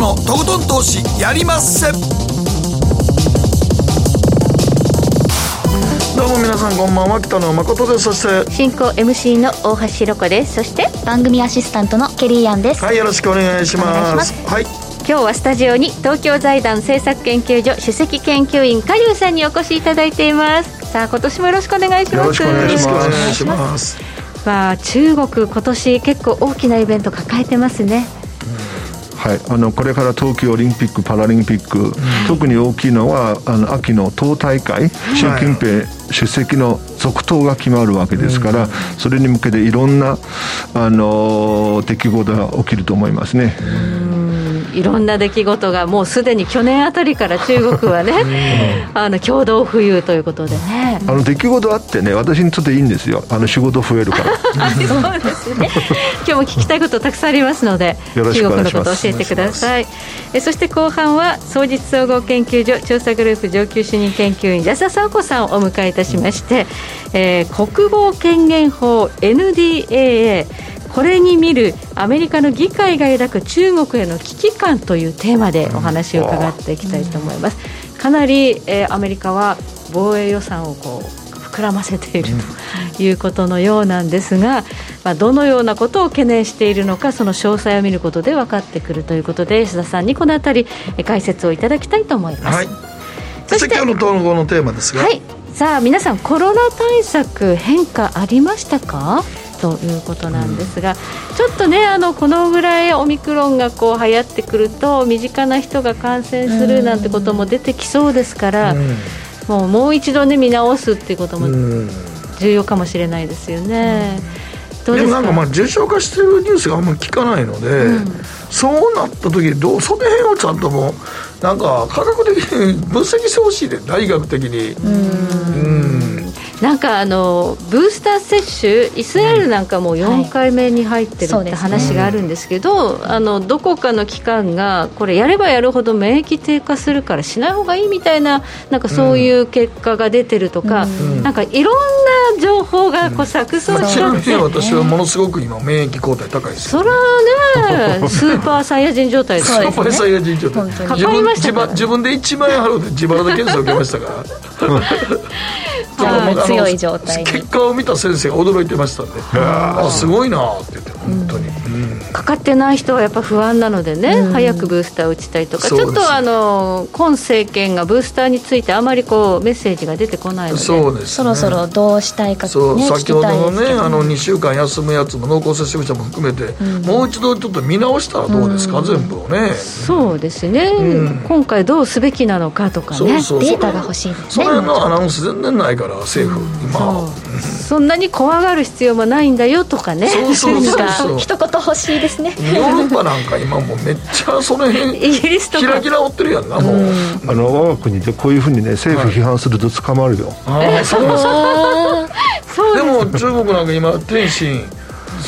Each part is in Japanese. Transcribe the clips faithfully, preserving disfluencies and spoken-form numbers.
のとことん投資やりまっせ。どうも皆さんこんばんは、北野誠です。そして進行 エムシー の大橋ロコです。そして番組アシスタントのケリーアンです。はい、よろしくお願いします。はい、今日はスタジオに東京財団政策研究所主席研究員加龍さんにお越しいただいています。さあ、今年もよろしくお願いします。よろしくお願いします。まあ、中国今年結構大きなイベント抱えてますね。はい、あのこれから東京オリンピックパラリンピック、うん、特に大きいのはあの秋の党大会、はい、習近平主席の続投が決まるわけですから、うん、それに向けていろんなあの出来事が起きると思いますね。うん、いろんな出来事がもうすでに去年あたりから中国はねあの共同富裕ということでね、あの出来事あってね、私にとっていいんですよ。あの仕事増えるからそうですね今日も聞きたいことたくさんありますので、中国のことを教えてください。えそして後半は双日総合研究所調査グループ上級主任研究員安田佐子さんをお迎えいたしまして、えー、国防権限法 エヌディーエーエー、 これに見るアメリカの議会が抱く中国への危機感というテーマでお話を伺っていきたいと思います。かなり、えー、アメリカは防衛予算をこう膨らませているということのようなんですが、まあ、どのようなことを懸念しているのか、その詳細を見ることで分かってくるということで、吉田さんにこのあたり解説をいただきたいと思います。はい、そして今日の統合のテーマですが、はい、さあ皆さんコロナ対策変化ありましたかということなんですが、うん、ちょっとね、あのこのぐらいオミクロンがこう流行ってくると身近な人が感染するなんてことも出てきそうですから、うんうん、もう, もう一度、ね、見直すっていうことも重要かもしれないですよね。うん、どうですか？でもなんかまあ重症化してるニュースがあんまり聞かないので、うん、そうなった時どう、その辺をちゃんともなんか科学的に分析してほしいで、大学的に。うん、うん、なんかあのブースター接種、イスラエルなんかもよんかいめに入ってるって話があるんですけど、はい、あのどこかの機関がこれやればやるほど免疫低下するからしない方がいいみたい な, なんかそういう結果が出てるとか、うん、なんかいろんな情報がこう錯綜しちゃって、うん、私はものすごく今免疫抗体高いですよ、ね、それはねスーパーサイヤ人状態ですね。スーパーサイヤ人状態、ね、かかりましたから自分でいちまん円払うで自腹で検査を受けましたから強い状態に結果を見た先生が驚いてましたね。ああすごいなって言って本当に、うんうん、かかってない人はやっぱ不安なのでね、うん、早くブースター打ちたいとか、ちょっとあの今政権がブースターについてあまりこうメッセージが出てこないの で, そうです、ね、そろそろどうしたいか、ね、そう先ほどのね、あのにしゅうかん休むやつも濃厚接触者も含めて、うん、もう一度ちょっと見直したらどうですか、うん、全部をね。そうですね、うん、今回どうすべきなのかとかね、そうそうデータが欲しいですね。それのアナウンス全然ないから政府、まあ、そうそんなに怖がる必要もないんだよとかね、そうそうそうそう一言欲しいですね。ヨーロッパなんか今もうめっちゃその辺イギリスとかキラキラ追ってるやんな。もうあの我が国でこういうふうにね政府批判すると捕まるよ。あそうそうでも中国なんか今天津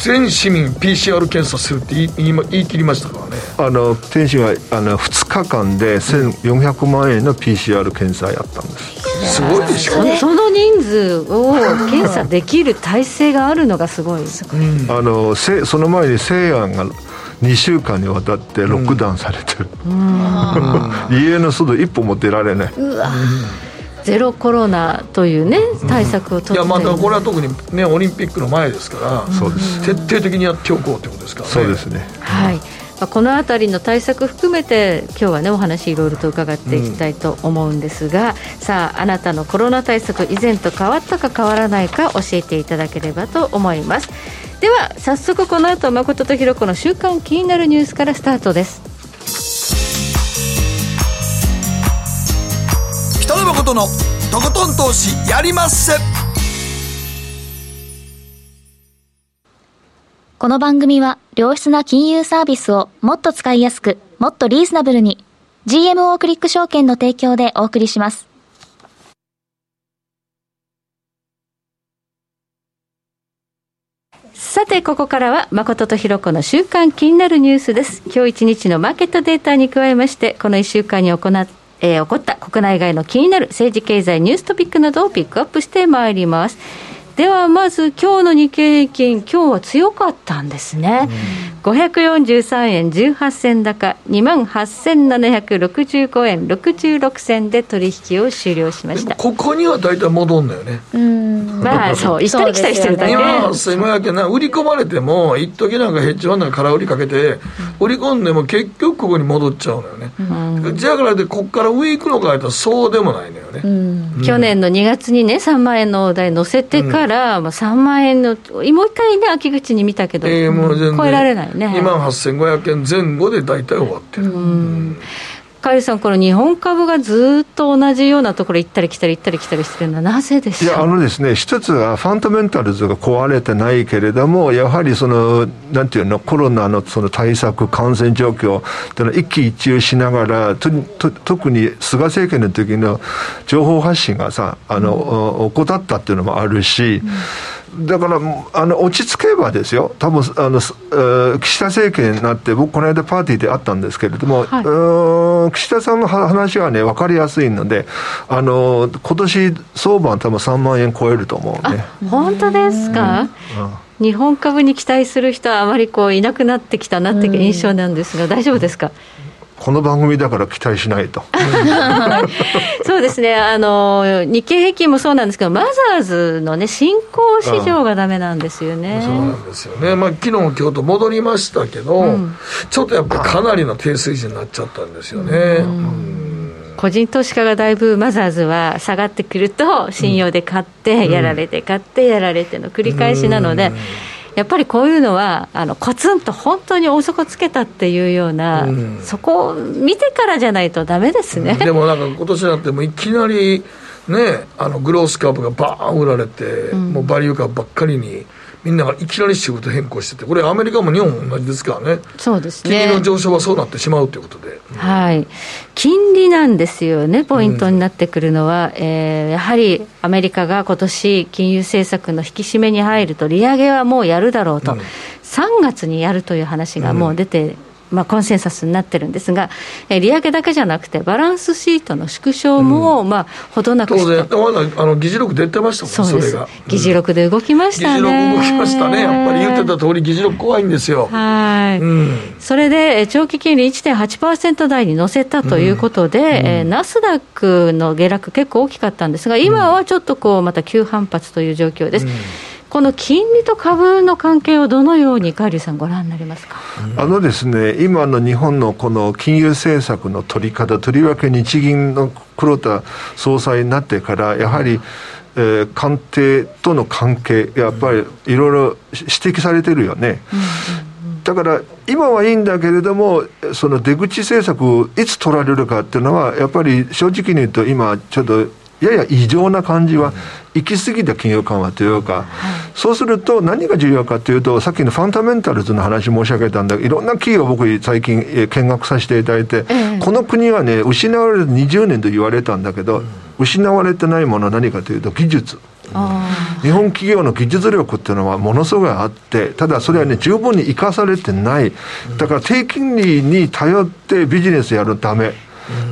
全市民 ピーシーアール 検査するって言 い, 言い切りましたからね。あの天津はあのふつかかんでせんよんひゃくまんえんの ピーシーアール 検査やったんです。すごいでしょ。 そ, その人数を検査できる体制があるのがすごいすごい、うん、あのせその前に西安がにしゅうかんにわたってロックダウンされてる、うん、家の外一歩も出られない。うわ、ゼロコロナという、ね、対策を取って、うん、いやまたこれは特に、ね、オリンピックの前ですから、うん、そうです徹底的にやっておこうということですからね。そうですね、はい、まあ、このあたりの対策含めて今日は、ね、お話いろいろと伺っていきたいと思うんですが、うん、さああなたのコロナ対策以前と変わったか変わらないか教えていただければと思います。では早速この後誠とひろこの週刊気になるニュースからスタートです。北野誠のとことん投資やりまっせ。この番組は良質な金融サービスをもっと使いやすく、もっとリーズナブルに ジーエムオー クリック証券の提供でお送りします。さてここからは誠とひろこの週刊気になるニュースです。今日一日のマーケットデータに加えまして、このいっしゅうかんに行ったえー、起こった国内外の気になる政治経済ニューストピックなどをピックアップしてまいります。ではまず今日の日経平均、今日は強かったんですね、うん、ごひゃくよんじゅうさんえんじゅうはっせん高 にまんはっせんななひゃくろくじゅうごえんろくじゅうろくせんで取引を終了しました。ここには大体戻んだよね、うん、まあそう行ったり来たりしてるだけ、今すごいわけな、売り込まれても一時なんかヘッジファンドに空売りかけて売り込んでも結局ここに戻っちゃうのよね、うん、じゃあからでここから上行くのかとそうでもないのよね、うんうん、去年のにがつにねさんまんえんの台乗せてから、うん、さんまんえんのもう一回ね秋口に見たけど、えー、もう全然超えられないね。にまんはっせんごひゃくえんぜん後で大体終わってる、うんうん、カエルさん、この日本株がずっと同じようなところ行ったり来たり行ったり来たりしてるのはなぜでしょう。いやあのですね、一つはファンダメンタルズが壊れてないけれども、やはりそのなんていうのコロナ の, その対策感染状況というのを一喜一憂しながら、とと特に菅政権の時の情報発信がさあの、うん、怠ったっていうのもあるし、うん、だからあの落ち着けばですよ、多分あの、えー、岸田政権になって、僕この間パーティーで会ったんですけれども、はい、うーん岸田さんの話はね分かりやすいので、あの今年相場は多分さんまんえん超えると思うね。あ、本当ですか、うんうん、日本株に期待する人はあまりこういなくなってきたなっていう印象なんですが、大丈夫ですか。この番組だから期待しないとそうですね、あの日経平均もそうなんですけど、マザーズの、ね、新興市場がダメなんですよね。ああそうなんですよね、まあ、昨日今日と戻りましたけど、うん、ちょっとやっぱかなりの低水準になっちゃったんですよね、うんうん、個人投資家がだいぶマザーズは下がってくると信用で買って、うん、やられて買ってやられての繰り返しなので、うんうん、やっぱりこういうのはあのコツンと本当に大底つけたっていうような、うん、そこを見てからじゃないとダメですね、うん、でもなんか今年になってもいきなり、ね、あのグロース株がバーン売られて、うん、もうバリュー株ばっかりにみんながいきなりシフト変更してて、これアメリカも日本も同じですからね。そうですね、金利の上昇はそうなってしまうということで、うん、はい、金利なんですよね、ポイントになってくるのは、うん、えー、やはりアメリカが今年金融政策の引き締めに入ると利上げはもうやるだろうと、うん、さんがつにやるという話がもう出て、うん、まあ、コンセンサスになってるんですが、え利上げだけじゃなくてバランスシートの縮小も、うん、まあ、ほどなくして当然あの議事録出てましたもん。そうです、それが議事録で動きましたね、うん、議事録動きましたね、やっぱり言ってた通り議事録怖いんですよ。はい、うん、それで長期金利 いってんはちパーセント 台に乗せたということで、うんうん、えナスダックの下落結構大きかったんですが、今はちょっとこうまた急反発という状況です、うんうん、この金利と株の関係をどのようにカーリーさんご覧になりますか。あのですね、今の日本のこの金融政策の取り方、とりわけ日銀の黒田総裁になってからやはり、えー、官邸との関係やっぱりいろいろ指摘されてるよね、うんうん、だから今はいいんだけれども、その出口政策をいつ取られるかっていうのはやっぱり正直に言うと今ちょっとやや異常な感じは、行き過ぎた金融緩和というか、そうすると何が重要かというと、さっきのファンダメンタルズの話申し上げたんだけど、いろんな企業を僕最近見学させていただいて、この国はね失われるにじゅうねんと言われたんだけど、失われてないものは何かというと技術。日本企業の技術力っていうのはものすごいあって、ただそれはね十分に生かされてない。だから低金利に頼ってビジネスやるため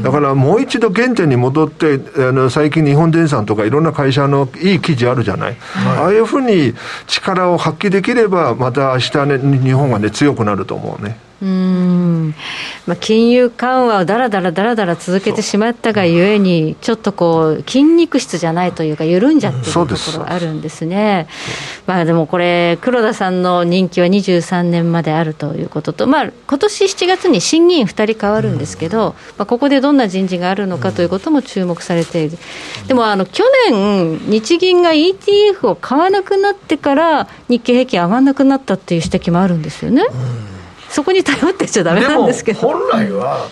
だから、もう一度原点に戻って、あの最近日本電産とかいろんな会社のいい記事あるじゃない、はい、ああいうふうに力を発揮できればまた明日、ね、日本が、ね、強くなると思うね。うーん、まあ、金融緩和をだらだらだらだら続けてしまったがゆえに、ちょっとこう筋肉質じゃないというか緩んじゃっているところがあるんですね。まあ、でもこれ黒田さんの任期はにじゅうさんねんまであるということと、まあ、今年しちがつに審議員ふたり変わるんですけど、まあ、ここでどんな人事があるのかということも注目されている。でもあの去年日銀が イーティーエフ を買わなくなってから日経平均上がらなくなったっていう指摘もあるんですよね。そこに頼ってちゃダメなんですけど、でも本来は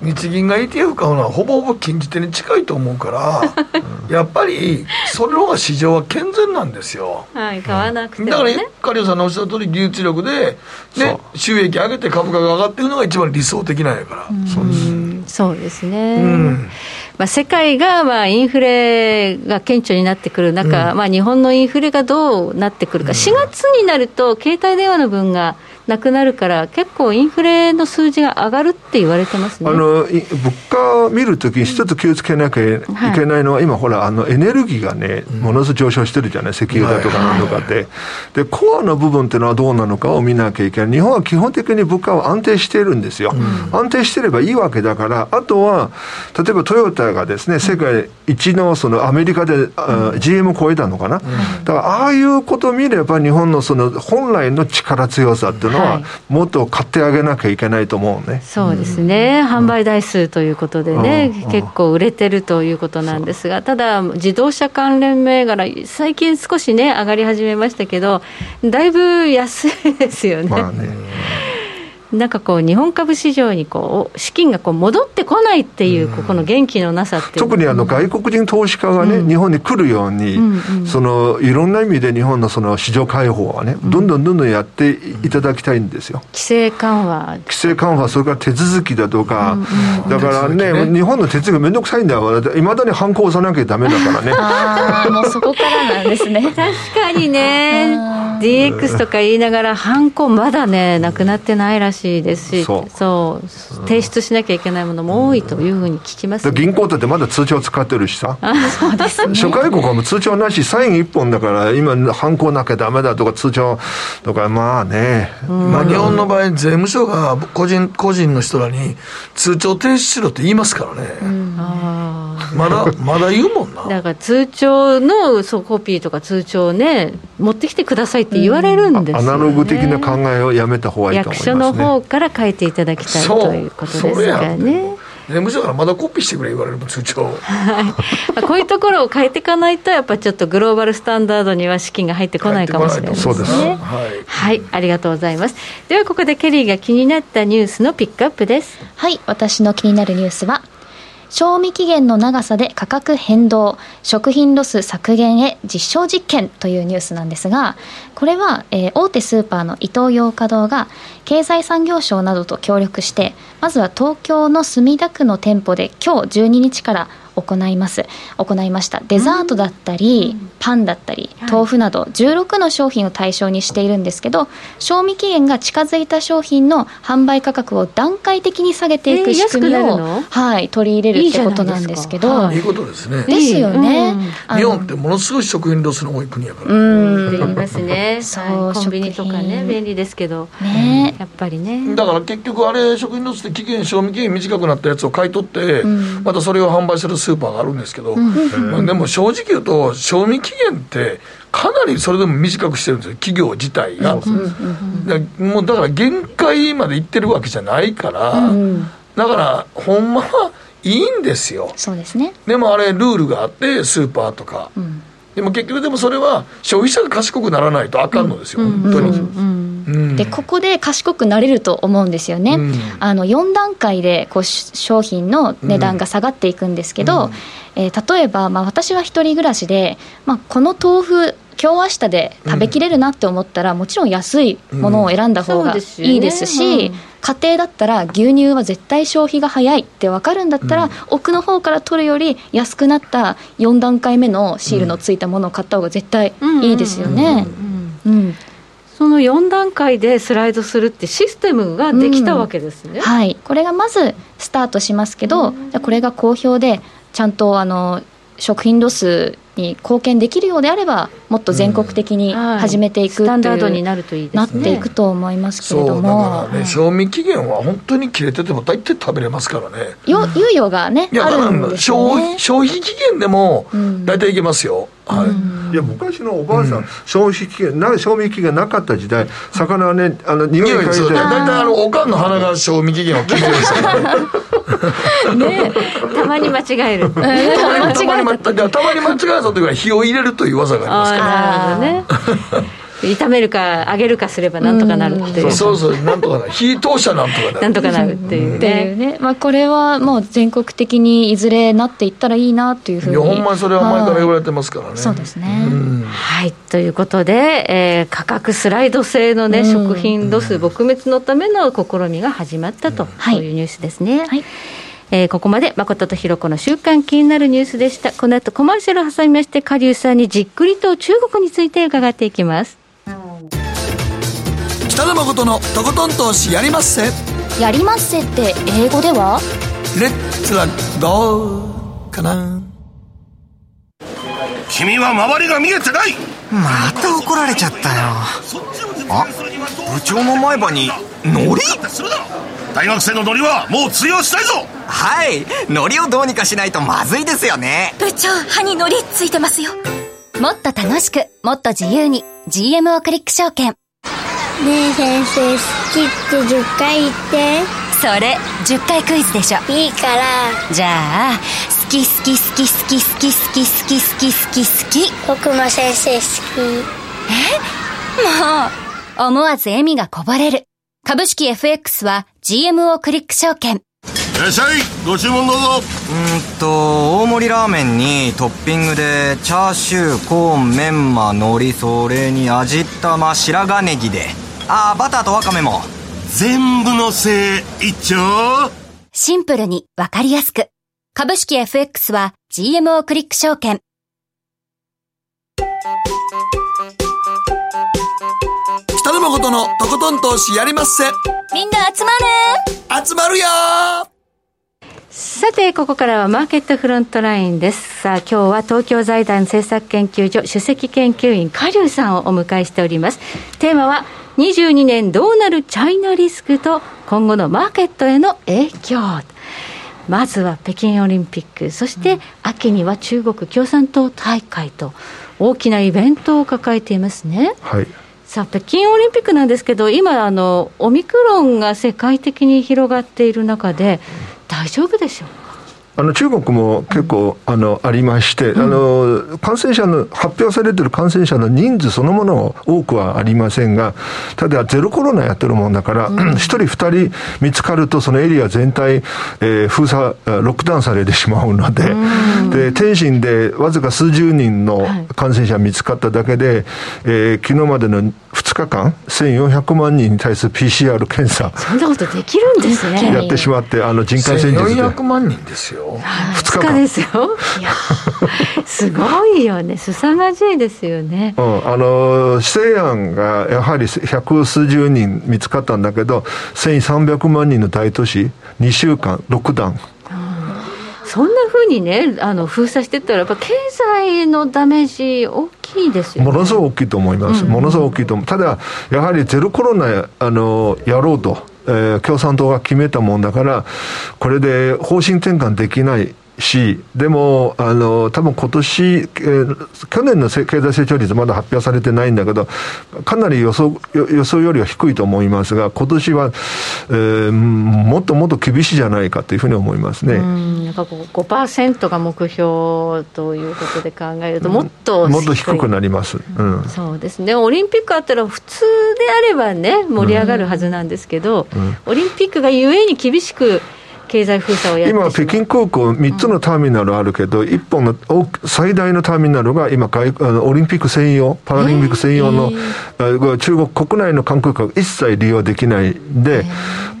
日銀が イーティーエフ 買うのはほぼほぼ禁じ手に近いと思うからやっぱりそれの方が市場は健全なんですよ、はい、買わなくても、ね、だからカリオさんのおっしゃる通り技術力で、ね、収益上げて株価が上がっているのが一番理想的なんやから、うん、そうです、そうですね、うん、まあ、世界がまあインフレが顕著になってくる中、うん、まあ、日本のインフレがどうなってくるか、うん、しがつになると携帯電話の分がなくなるから結構インフレの数字が上がるって言われてますね。あの物価を見るときにちょっと気をつけなきゃいけないのは、うんはい、今ほらあのエネルギーがねものすごい上昇してるじゃない、石油だとかなんとかで、はいはい、でコアの部分っていうのはどうなのかを見なきゃいけない。日本は基本的に物価は安定しているんですよ、うん、安定してればいいわけだから。あとは例えばトヨタがですね世界一 の, そのアメリカで、うん、ジーエム を超えたのかな、うん、だからああいうことを見れば日本 の, その本来の力強さっていうのは、はい、もっと買ってあげなきゃいけないと思うね。そうですね、うん、販売台数ということでね、うん、結構売れてるということなんですが、うん、ただ自動車関連銘柄最近少しね上がり始めましたけどだいぶ安いですよね。まあね、なんかこう日本株市場にこう資金がこう戻ってこないっていう、うん、ここの元気のなさっていう特にあの外国人投資家がね、うん、日本に来るように、うんうん、そのいろんな意味で日本のその市場開放はね、うん、どんどんどんどんやっていただきたいんですよ。規制緩和規制緩和それから手続きだとか、うんうん、だから ね, ね日本の手続きめんどくさいんだよ。いまだに反抗さなきゃダメだからねあもうそこからなんですね確かにねディーエックス とか言いながら反抗まだねなくなってないらしいですし、そうそう提出しなきゃいけないものも多いというふうに聞きます、ね、銀行だってまだ通帳使ってるしさあそうです、ね、諸外国はもう通帳なしサインいっぽんだから今ハンコなきゃダメだとか通帳とかまあね、まあ、日本の場合税務署が個人個人の人らに通帳提出しろって言いますからね、うん、あまだまだ言うもんなだから通帳のそうコピーとか通帳ね持ってきてくださいって言われるんですよ、ね、アナログ的な考えをやめた方がいいと思いますね。役所の方から書いていただきたいということですがね。税務署からまだコピーしてくれ言われるも通帳、はい、こういうところを変えていかないとやっぱちょっとグローバルスタンダードには資金が入ってこないかもしれないですね。そうです、はいはい、ありがとうございます。ではここでケリーが気になったニュースのピックアップです。はい、私の気になるニュースは賞味期限の長さで価格変動、食品ロス削減へ実証実験というニュースなんですが、これは、えー、大手スーパーのイトーヨーカドーが経済産業省などと協力してまずは東京の墨田区の店舗で今日じゅうににちから行います行いました。デザートだったり、うん、パンだったり豆腐などじゅうろくの商品を対象にしているんですけど、賞味期限が近づいた商品の販売価格を段階的に下げていく仕組みを、えーはい、取り入れるってことなんですけど、いいことですね。ですよね、うん、日本ってものすごい食品ロスの多い国やから、うん、言いますねそうコンビニとかね便利ですけど、ね、やっぱりねだから結局あれ食品ロスって期限賞味期限短くなったやつを買い取って、うん、またそれを販売するスーパーがあるんですけど、うん、でも正直言うと賞味期限ってかなりそれでも短くしてるんですよ企業自体が、うん、もうだから限界までいってるわけじゃないから、うん、だからほんまはいいんですよ。そうですね。でもあれルールがあってスーパーとか、うん、でも結局でもそれは消費者が賢くならないとあかんのですよ、うん、本当に、うんうんうん、でここで賢くなれると思うんですよね、うん、あのよん段階でこう商品の値段が下がっていくんですけど、うんうんえー、例えば、まあ、私は一人暮らしで、まあ、この豆腐今日明日で食べきれるなって思ったら、うん、もちろん安いものを選んだ方がいいですし、うん家庭だったら牛乳は絶対消費が早いって分かるんだったら、うん、奥の方から取るより安くなったよん段階目のシールのついたものを買った方が絶対いいですよね。そのよん段階でスライドするってシステムができたわけですね、うん、はいこれがまずスタートしますけど、うん、これが好評でちゃんとあの食品ロスに貢献できるようであればもっと全国的に始めていくという、うんはい、スタンダードになるといいですね。なっていくと思いますけれどもそうだからね賞味期限は本当に切れてても大体食べれますからね猶予がねあるんですよね。消費期限でも大体いけますよ、うんはいうん、いや昔のおばあさん、うん、消費期限な賞味期限なかった時代魚はねあの匂い嗅いで大体あのおかんの鼻が賞味期限を切れてましたねたまに間違えるたまに間違えるというか火を入れるという技がありますから、ね、炒めるか揚げるかすればなんとかなるっていうそうそうなんとかなる火通したらなんとかなるなんとかなるっていうね、まあ、これはもう全国的にいずれなっていったらいいなというふうにいやほんまにそれは前から言われてますからね。そうですね、うん、はいということで、えー、価格スライド制の、ねうん、食品ロス撲滅のための試みが始まったと、うんはい、そういうニュースですね。はいえー、ここまで誠とひろこの週刊気になるニュースでした。この後コマーシャルを挟みまして下流さんにじっくりと中国について伺っていきます。北野誠のとことん投資やりまっせ。やりまっせって英語ではレッツはどうかな。君は周りが見えてない。また怒られちゃったよ。あ、部長の前歯にノリ。大学生のノリはもう通用したいぞ。はい、ノリをどうにかしないとまずいですよね。部長、歯にノリついてますよ。もっと楽しく、もっと自由に ジーエム をクリック証券。ねえ先生、好きってじゅっかい言って。それじゅっかいクイズでしょ。いいから。じゃあ、好き好き好き好き好き好き好き好き好き好き。僕も先生好き。え、もう思わず笑みがこぼれる。株式 エフエックス は ジーエム をクリック証券。いらっしゃい、ご注文どうぞ。うんと大盛りラーメンにトッピングでチャーシュー、コーン、メンマ、海苔、それに味玉、白髪ネギで、あー、バターとワカメも全部のせい一丁。シンプルにわかりやすく。株式 エフエックス は ジーエム をクリック証券。北野誠のとことん投資やりまっせ。みんな集まれ、集まるよ。さて、ここからはマーケットフロントラインです。さあ、今日は東京財団政策研究所主席研究員加龍さんをお迎えしております。テーマはにじゅうにねんどうなるチャイナリスクと今後のマーケットへの影響。まずは北京オリンピック、そして秋には中国共産党大会と大きなイベントを抱えていますね。はい。さあ、北京オリンピックなんですけど、今あのオミクロンが世界的に広がっている中で大丈夫でしょうか。あの中国も結構、うん、あのありまして、うん、あの感染者の発表されている感染者の人数そのもの多くはありませんが、ただゼロコロナやってるもんだから、うん、ひとりふたり見つかるとそのエリア全体、えー、封鎖ロックダウンされてしまうので、うん、で天津でわずか数十人の感染者見つかっただけで、はい、えー、昨日までのふつかかんせんよんひゃくまんにんに対する ピーシーアール 検査、そんなことできるんですね。やってしまって、あの人海戦術でせんよんひゃくまんにんですよ。ふつかかんですよ。いやすごいよね、凄まじいですよね。うん、あの西安がやはり百数十人見つかったんだけど、せんさんびゃくまんにんの大都市にしゅうかんロックダウン。そんな風にね、あの封鎖していったらやっぱ経済のダメージ大きいですよね。ものすごく大きいと思います。うん、ものすごく大きいと思う。ただやはりゼロコロナあのやろうと、えー、共産党が決めたもんだから、これで方針転換できないし、でもあの多分今年、えー、去年の経済成長率まだ発表されてないんだけど、かなり予想、予想よりは低いと思いますが、今年は、えー、もっともっと厳しいじゃないかというふうに思いますね。うん、なんか ごパーセント が目標ということで考えると、もっと、うん、もっと低くなります。うん、そうですね。オリンピックあったら普通であればね盛り上がるはずなんですけど、うんうん、オリンピックがゆえに厳しく経済封鎖をやってしまう。今北京空港みっつのターミナルあるけど、うん、いっぽんの最大のターミナルが今外あのオリンピック専用パラリンピック専用の、えー、中国国内の観光客一切利用できないで、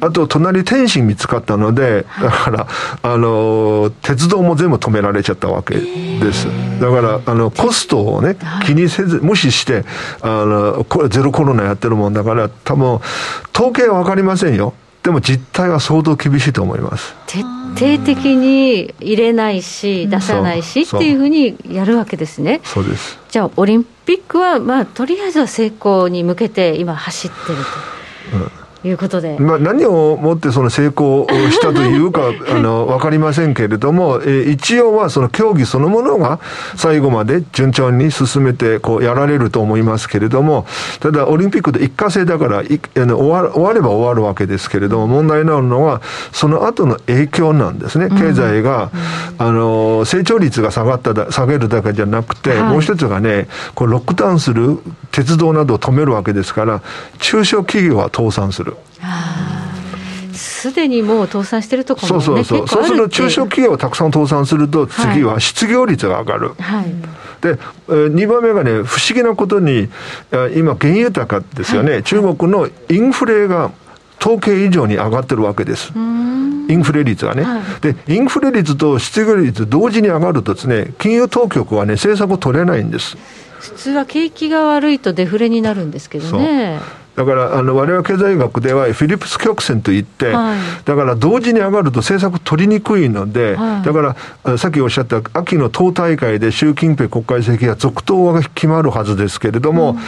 えー、あと隣天津見つかったので、だからあの鉄道も全部止められちゃったわけです。えー、だからあのコストをね気にせず無視してあのゼロコロナやってるもんだから、多分統計は分かりませんよ。でも実態は相当厳しいと思います。徹底的に入れないし、うん、出さないしっていうふうにやるわけですね。そうです。じゃあオリンピックは、まあ、とりあえずは成功に向けて今走ってると、うんいうことで、まあ、何をもってその成功したというかあの分かりませんけれども、えー、一応はその競技そのものが最後まで順調に進めてこうやられると思いますけれども、ただオリンピックで一過性だからいあの終わ、終われば終わるわけですけれども、問題なのはその後の影響なんですね。経済が、うん、あの成長率が下がっただ下げるだけじゃなくて、はい、もう一つがね、こうロックダウンする鉄道などを止めるわけですから、中小企業は倒産する。すでにもう倒産してるところも、ね、そうそうそう、そうすると中小企業をたくさん倒産すると次は失業率が上がる、はい、でにばんめがね、不思議なことに今原油高ですよね、はい、中国のインフレが統計以上に上がってるわけです。インフレ率がね、はい、でインフレ率と失業率同時に上がるとですね、金融当局はね政策を取れないんです。普通は景気が悪いとデフレになるんですけどね。だからあの我々経済学ではフィリップス曲線といって、はい、だから同時に上がると政策取りにくいので、はい、だからさっきおっしゃった秋の党大会で習近平国家主席が続投が決まるはずですけれども、うん、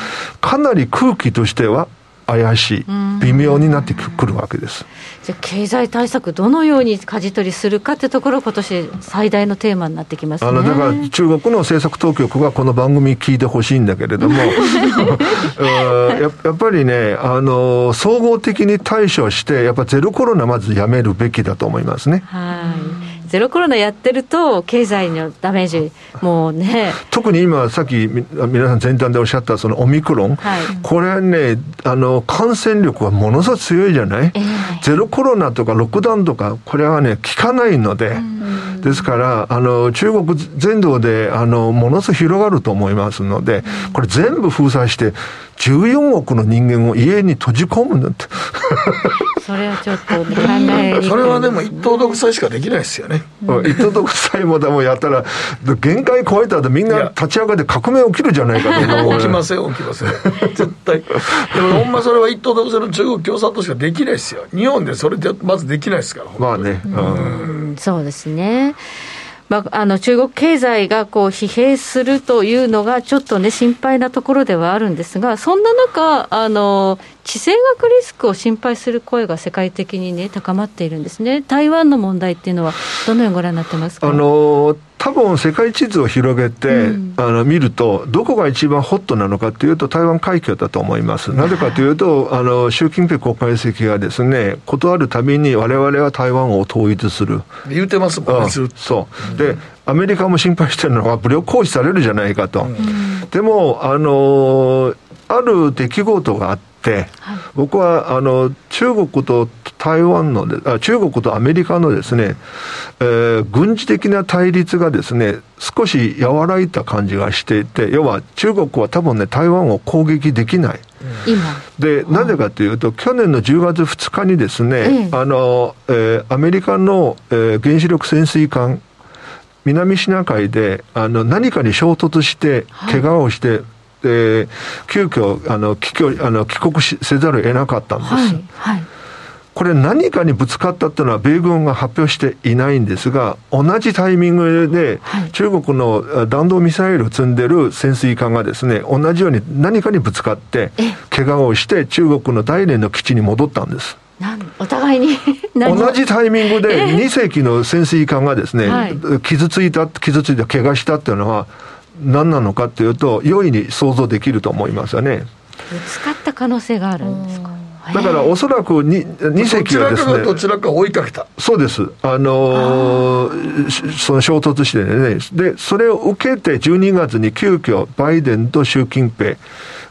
かなり空気としては怪しい、微妙になってくるわけです。じゃあ経済対策どのように舵取りするかというところ今年最大のテーマになってきますね。あのだから中国の政策当局はこの番組聞いてほしいんだけれどもや, やっぱりねあの総合的に対処してやっぱゼロコロナまずやめるべきだと思いますね。はい、ゼロコロナやってると経済のダメージもうね、特に今さっき皆さん前段でおっしゃったそのオミクロン、はい、これはねあの感染力はものすごく強いじゃない、えー、ゼロコロナとかロックダウンとかこれはね効かないので、うん、ですからあの中国全土であのものすごく広がると思いますので、うん、これ全部封鎖してじゅうよんおくの人間を家に閉じ込むなんてそれはちょっと考えにそれはでも一党独裁しかできないですよね、うん、一党独裁もでもやったら限界超えたらみんな立ち上がって革命起きるじゃないかと思う起きません起きません絶対。でもほんまそれは一党独裁の中国共産党しかできないですよ。日本でそれでまずできないですから。まあね、うんうん、そうですね。まあ、あの中国経済がこう疲弊するというのがちょっとね心配なところではあるんですが、そんな中あの地政学リスクを心配する声が世界的にね高まっているんですね。台湾の問題っていうのはどのようにご覧になってますか。あの多分世界地図を広げて、うん、あの見るとどこが一番ホットなのかというと台湾海峡だと思います。なぜかというとあの習近平国家主席がですね断るたびに我々は台湾を統一する言うてますもんね。そう、うん、でアメリカも心配してるのが武力行使されるじゃないかと、うん、でもあのある出来事があってはい、僕はあの中国と台湾のあ中国とアメリカのですね、えー、軍事的な対立がですね少し和らいだ感じがしていて、要は中国は多分ね台湾を攻撃できない、うん、でなぜかというと、うん、去年のじゅうがつふつかにですね、うんあのえー、アメリカの、えー、原子力潜水艦南シナ海であの何かに衝突して怪我をして、はいえー、急遽あの 帰, あの帰国しせざるを得なかったんです、はいはい、これ何かにぶつかったというのは米軍が発表していないんですが、同じタイミングで中国の弾道ミサイルを積んでいる潜水艦がですね同じように何かにぶつかって怪我をして中国の大連の基地に戻ったんです。なんお互いに同じタイミングでに隻の潜水艦がですね、はい、傷ついた傷ついた怪我したというのは何なのかというと容易に想像できると思いますよね。ぶつかった可能性があるんですか。だからおそらく に, に隻はですねどちらかがどちらか追いかけたそうです。あのー、あその衝突してね、でそれを受けてじゅうにがつに急遽バイデンと習近平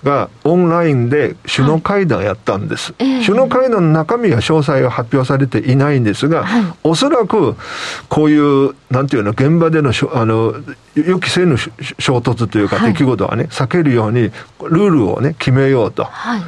がオンラインで首脳会談をやったんです、はいえー、首脳会談の中身は詳細が発表されていないんですが、はい、おそらくこういうなんていうの現場での、 あの予期せぬ衝突というか出来事はね、はい、避けるようにルールをね決めようと、はい、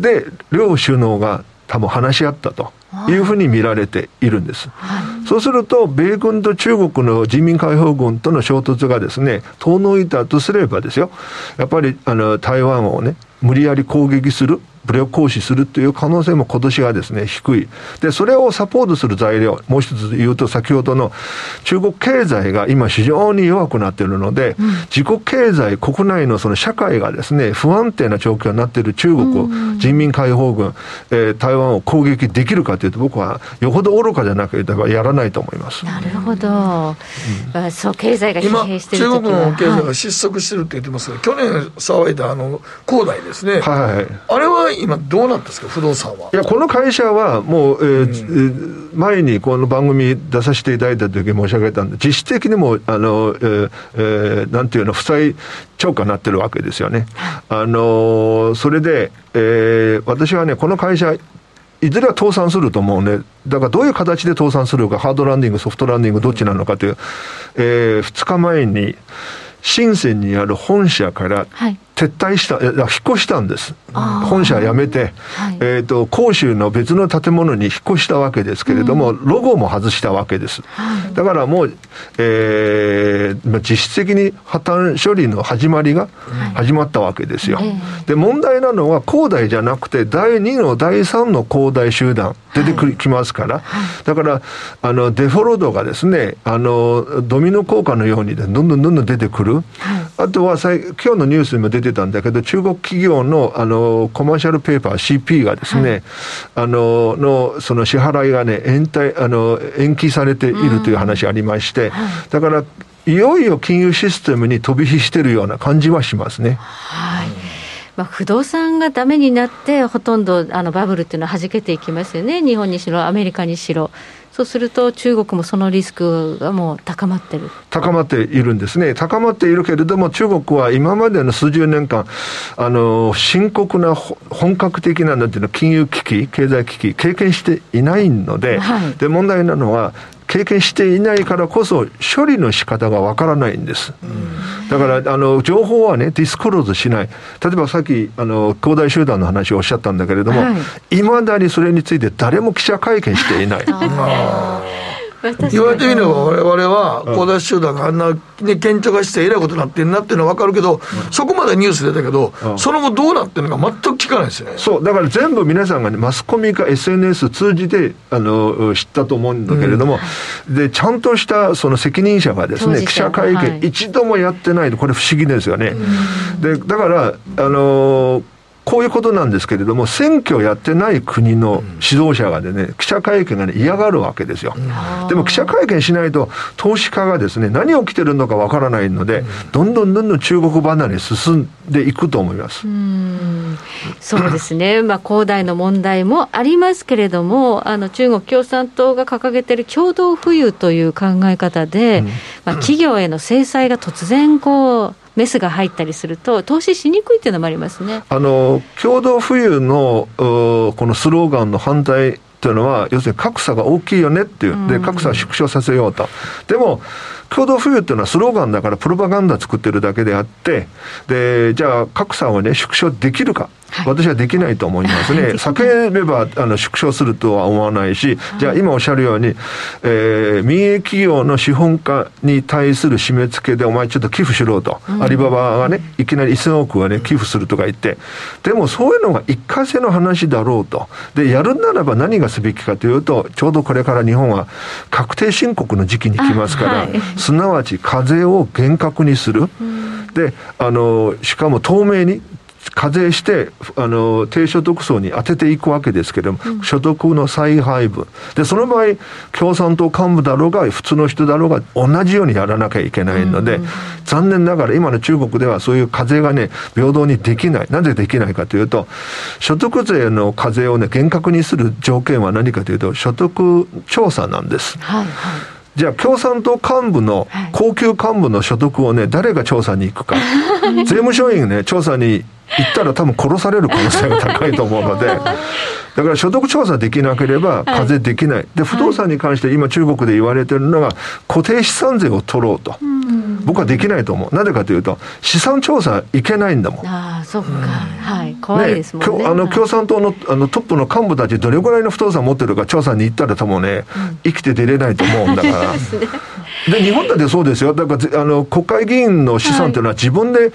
で両首脳が多分話し合ったというふうに見られているんです、はい、そうすると米軍と中国の人民解放軍との衝突がですね遠のいたとすればですよ、やっぱりあの台湾をね無理やり攻撃する武力行使するという可能性も今年はですね低いで、それをサポートする材料もう一つ言うと先ほどの中国経済が今非常に弱くなっているので、うん、自国経済国内のその社会がですね不安定な状況になっている中国を、うん、人民解放軍、えー、台湾を攻撃できるかというと僕はよほど愚かじゃなければやらないと思います。なるほど、うんまあ、そう経済が疲弊している時は今中国の経済が失速していると言ってますが、はい、去年騒いだあの恒大ですね、はい、あれは今どうなんですか不動産は。いやこの会社はもう、えーうん、前にこの番組出させていただいた時申し上げたんで実質的にもあの、えーえー、なんていうの負債超過になってるわけですよね、あのー、それで、えー、私はねこの会社いずれは倒産すると思うね。だからどういう形で倒産するかハードランディングソフトランディングどっちなのかという、えー、ふつかまえに深センにある本社から、はい、撤退した、引っ越したんです。本社辞めて、はい、えっと、広州の別の建物に引っ越したわけですけれども、うん、ロゴも外したわけです。はい、だからもう、えー、実質的に破綻処理の始まりが始まったわけですよ。はい、で、問題なのは、恒大じゃなくて、だいにのだいさんの恒大集団、出てきますから、はいはい、だから、あの、デフォルトがですね、あの、ドミノ効果のように、ね、どんどんどんどん出てくる。はい、あとは、今日のニュースにも出てたんだけど、中国企業の、あの、コマーシャルペーパー シーピー がですね、はい、あの、の、その支払いがね、延滞、あの、延期されているという話がありまして、うんはい、だから、いよいよ金融システムに飛び火してるような感じはしますね。はい。まあ、不動産がダメになって、ほとんどあのバブルっていうのは弾けていきますよね。日本にしろ、アメリカにしろ。そうすると中国もそのリスクがもう高まってる。高まっているんですね。高まっているけれども、中国は今までの数十年間、あの、深刻な本格的な、なんていうの、金融危機、経済危機、経験していないので、はい、で、問題なのは、経験していないからこそ処理の仕方がわからないんです。うん、だからあの情報はねディスクローズしない。例えばさっきあの恒大集団の話をおっしゃったんだけれども、はい、未だにそれについて誰も記者会見していない。言われてみれば我々は恒大集団があんなね顕著化してえらいことになってんなっていうのは分かるけど、うん、そこまでニュース出たけど、うん、その後どうなってるのか全く聞かないですよね。そうだから全部皆さんがねマスコミか エスエヌエス 通じてあの知ったと思うんだけれども、うん、でちゃんとしたその責任者がですね記者会見一度もやってないの、これ不思議ですよね。うん、でだからあのこういうことなんですけれども、選挙をやってない国の指導者がでね、記者会見がね、嫌がるわけですよ。でも記者会見しないと、投資家がですね、何起きてるのかわからないので、どんどんどんどん中国離れ進んでいくと思います。うーんそうですね。まあ、恒大の問題もありますけれども、あの、中国共産党が掲げている共同富裕という考え方で、うん、まあ、企業への制裁が突然こう、メスが入ったりすると投資しにくいというのもありますね。あの共同富裕のこのスローガンの反対というのは要するに格差が大きいよねっていうで格差を縮小させようと。でも共同富裕というのはスローガンだからプロパガンダ作ってるだけであってでじゃあ格差をね縮小できるか。はい、私はできないと思いますね。避ければあの縮小するとは思わないし、はい、じゃあ今おっしゃるように、えー、民営企業の資本家に対する締め付けでお前ちょっと寄付しろと、うん、アリババがねいきなりせんおくはね寄付するとか言ってでもそういうのが一過性の話だろうとでやるならば何がすべきかというとちょうどこれから日本は確定申告の時期に来ますから、はい、すなわち課税を厳格にする、うん、であのしかも透明に課税してあの低所得層に当てていくわけですけれども、うん、所得の再配分でその場合共産党幹部だろうが普通の人だろうが同じようにやらなきゃいけないので、うんうん、残念ながら今の中国ではそういう課税がね平等にできない。なぜできないかというと所得税の課税をね厳格にする条件は何かというと所得調査なんです。はいはい、じゃあ共産党幹部の高級幹部の所得をね誰が調査に行くか、はい、税務署員ね調査に行ったら多分殺される可能性が高いと思うのでだから所得調査できなければ課税できない、はい、で不動産に関して今中国で言われてるのが固定資産税を取ろうと、うん、僕はできないと思う。なぜかというと資産調査いけないんだもん。ああそっか、うん、はい怖いですもんね。あの共産党 の, あのトップの幹部たちどれぐらいの不動産持ってるか調査に行ったら多分ね、うん、生きて出れないと思うんだからで日本だってそうですよ。だからあの国会議員の資産っていうのは自分で、はい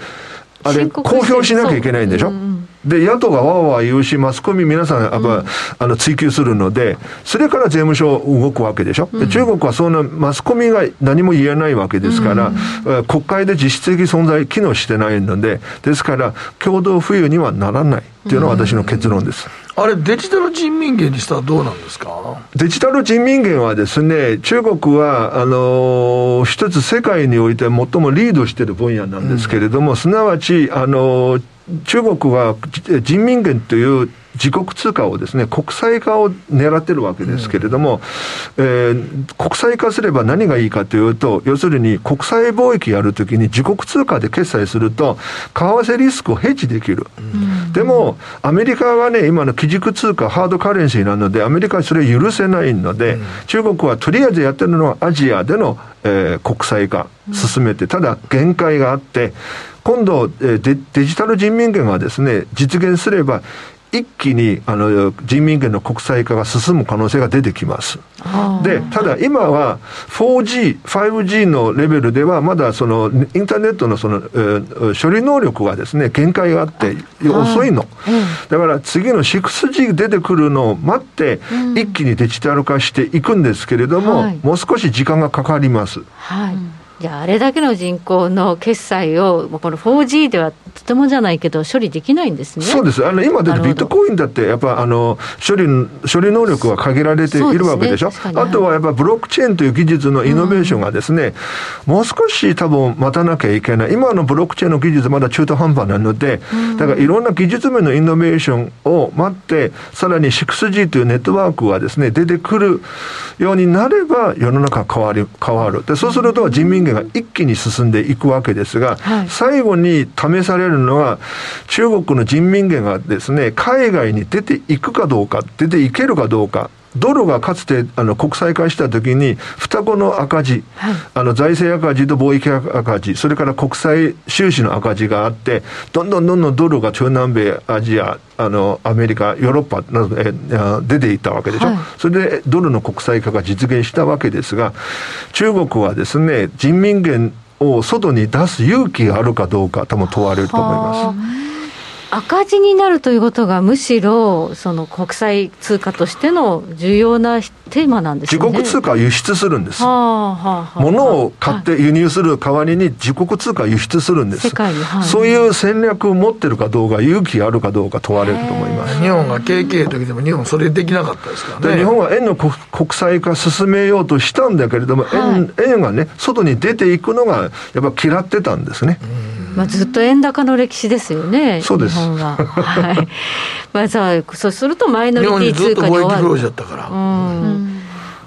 あれ公表しなきゃいけないんでしょ、うん、で野党がわわわ言うしマスコミ皆さんやっぱ、うん、あの追及するのでそれから税務署動くわけでしょ、うん、で中国はそんなマスコミが何も言えないわけですから、うん、国会で実質的存在機能してないのでですから共同富裕にはならないっていうのは私の結論です。うん、あれデジタル人民元にしたらどうなんですか。デジタル人民元はですね中国はあのー、一つ世界において最もリードしている分野なんですけれども、うん、すなわちあのー、中国は人民元という自国通貨をですね国際化を狙ってるわけですけれども、うんえー、国際化すれば何がいいかというと要するに国際貿易やるときに自国通貨で決済すると為替リスクをヘッジできる、うん、でもアメリカはね今の基軸通貨ハードカレンシーなのでアメリカはそれを許せないので、うん、中国はとりあえずやってるのはアジアでの、えー、国際化進めてただ限界があって今度デ、デジタル人民元がですね、実現すれば、一気にあの人民元の国際化が進む可能性が出てきます。で、ただ今は フォージー、ファイブジー のレベルではまだそのインターネットのその、えー、処理能力がですね、限界があって遅いの。だから次の シックスジー 出てくるのを待って、うん、一気にデジタル化していくんですけれども、はい、もう少し時間がかかります。はい。じゃあ、あれだけの人口の決済をこの フォージー ではとてもじゃないけど処理できないんですね。そうです。あの今でビットコインだってやっぱあの処理処理能力は限られているわけでしょ。ね、あとはやっぱブロックチェーンという技術のイノベーションがですね、うん、もう少し多分待たなきゃいけない。今のブロックチェーンの技術まだ中途半端なので、だからいろんな技術面のイノベーションを待ってさらに シックスジー というネットワークがですね出てくるようになれば世の中変わり変わる。でそうすると人民元が一気に進んでいくわけですが、はい、最後に試されるのは中国の人民元がですね海外に出ていくかどうか出ていけるかどうか。ドルがかつてあの国際化したときに双子の赤字、はい、あの財政赤字と貿易赤字それから国際収支の赤字があってどんどんどんどんドルが中南米アジアあのアメリカヨーロッパなどえ出ていったわけでしょ、はい、それでドルの国際化が実現したわけですが中国はですね人民元を外に出す勇気があるかどうか多分問われると思います。赤字になるということがむしろその国際通貨としての重要なテーマなんですね。自国通貨を輸出するんです。はあはあ、物を買って輸入する代わりに自国通貨を輸出するんです。世界に、はい、そういう戦略を持ってるかどうか勇気があるかどうか問われると思います。日本が ケーケー の時でも日本それできなかったですからね。日本は円の国際化進めようとしたんだけれども、はい、円, 円がね外に出ていくのがやっぱ嫌ってたんですね。うんまあ、ずっと円高の歴史ですよね。そうです。日本は、はい。まあ、さあそうするとマイノリティ通貨に終わる。日本にずっと貿易黒字だったから。うん。うん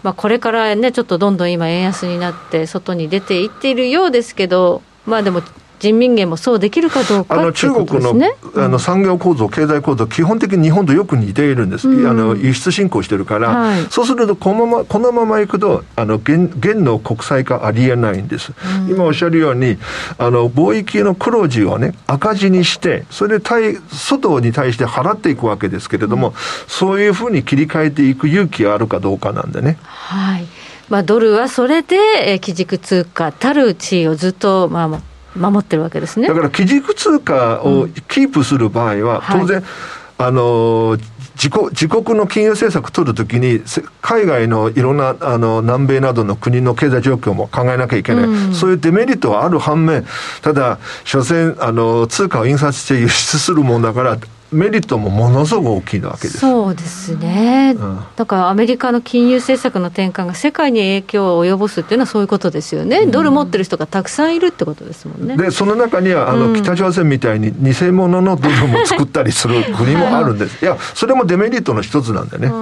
まあ、これからねちょっとどんどん今円安になって外に出ていっているようですけど、まあでも。人民元もそうできるかどうかあの中国 の, あの産業構造、うん、経済構造基本的に日本とよく似ているんです、うん、あの輸出進行してるから、はい、そうするとこのままこのままいくとあの 元, 元の国際化ありえないんです、うん、今おっしゃるようにあの貿易の黒字を、ね、赤字にしてそれで対外に対して払っていくわけですけれども、うん、そういうふうに切り替えていく勇気があるかどうかなんでねはい、まあ、ドルはそれで基軸通貨たる地位をずっとまあ守ってるわけですね。だから基軸通貨をキープする場合は、うん、当然、はい、あの自国、自国の金融政策を取るときに海外のいろんなあの南米などの国の経済状況も考えなきゃいけない、うん、そういうデメリットはある反面ただ所詮あの通貨を印刷して輸出するもんだからメリットもものすごく大きいわけです。そうですね、うん、だからアメリカの金融政策の転換が世界に影響を及ぼすっていうのはそういうことですよね、うん、ドル持ってる人がたくさんいるってことですもんね。でその中にはあの、うん、北朝鮮みたいに偽物のドルも作ったりする国もあるんです、はい、いやそれもデメリットの一つなんだよね、う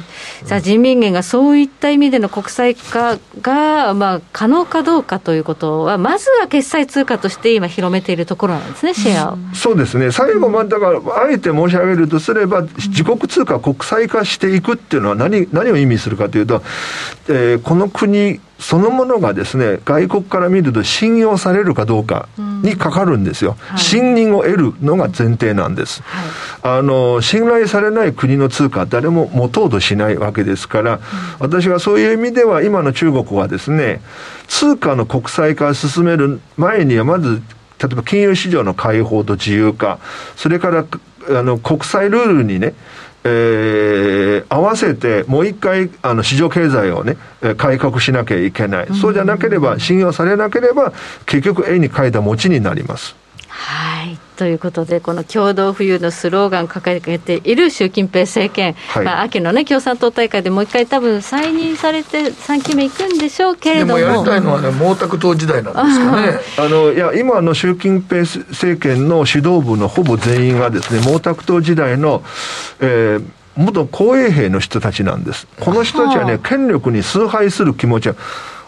ん、さあ人民元がそういった意味での国際化が、まあ、可能かどうかということはまずは決済通貨として今広めているところなんですねシェアを、うん、そうですね最後までだからあえて申し上げるとすれば自国通貨国際化していくっていうのは 何, 何を意味するかというと、えー、この国そのものがですね外国から見ると信用されるかどうかにかかるんですよ、うんはい、信任を得るのが前提なんです、はい、あの信頼されない国の通貨誰も持とうとしないわけですから、うん、私はそういう意味では今の中国はですね通貨の国際化を進める前にはまず例えば金融市場の開放と自由化それからあの国際ルールにね、えー、合わせてもう一回あの市場経済をね改革しなきゃいけない、うん、そうじゃなければ信用されなければ結局円に変えた持ちになります。はいということでこの共同富裕のスローガンを掲げている習近平政権、はいまあ、秋の、ね、共産党大会でもう一回多分再任されてさんきめいくんでしょうけれどもでもやりたいのは、ね、毛沢東時代なんですかねあのいや今の習近平政権の指導部のほぼ全員がですね毛沢東時代の、えー元紅衛兵の人たちなんです。この人たちはね権力に崇拝する気持ちは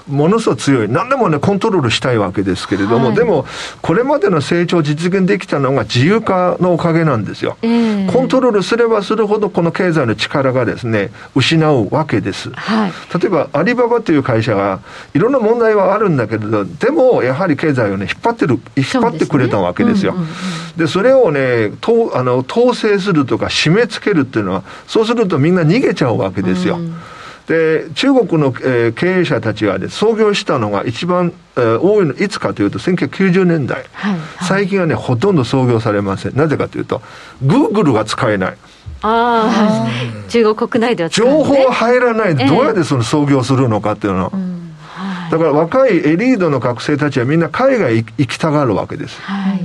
ものすごく強い、何でも、ね、コントロールしたいわけですけれども、はい、でもこれまでの成長を実現できたのが自由化のおかげなんですよ、えー、コントロールすればするほどこの経済の力がですね失うわけです、はい、例えばアリババという会社がいろんな問題はあるんだけれど、でもやはり経済を、ね、引っ張ってる、引っ張ってくれたわけですよ。そうですね。うんうんうん。でそれを、ね、とあの統制するとか締め付けるっていうのは、そうするとみんな逃げちゃうわけですよ、うん。で中国の、えー、経営者たちが、ね、創業したのが一番、えー、多いのいつかというとせんきゅうひゃくきゅうじゅうねんだい、はいはい、最近は、ね、ほとんど創業されません。なぜかというと Google が使えない。ああ中国国内では使えない、ね、情報が入らないでどうやってその創業するのかっていうの、えーうんはい、だから若いエリートの学生たちはみんな海外行きたがるわけです、はい、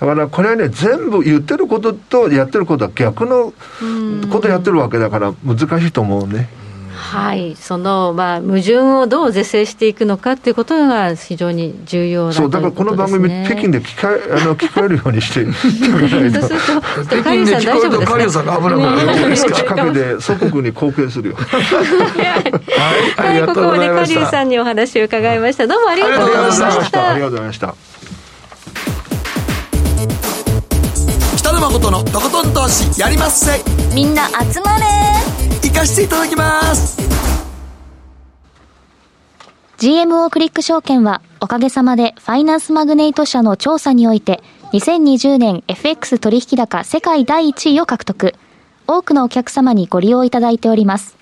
だからこれはね全部言ってることとやってることは逆のことやってるわけだから難しいと思うね。はい、その、まあ、矛盾をどう是正していくのかということが非常に重要だということですね。そう、だからこの番組北京で聞かあの聞こえるようにしてそうすると北京で聞こえるとカリオさんが危なくなるんですか。近くで祖国に貢献するよ。はい、ここまでカリオさんにお話を伺いました。どうもありがとうございました。ありがとうございました。北野誠のとことん投資やりまっせ。みんな集まれ。行かしていただきます。 ジーエムオー クリック証券はおかげさまでファイナンスマグネイト社の調査においてにせんにじゅうねん エフエックス 取引高世界だいいちいを獲得、多くのお客様にご利用いただいております。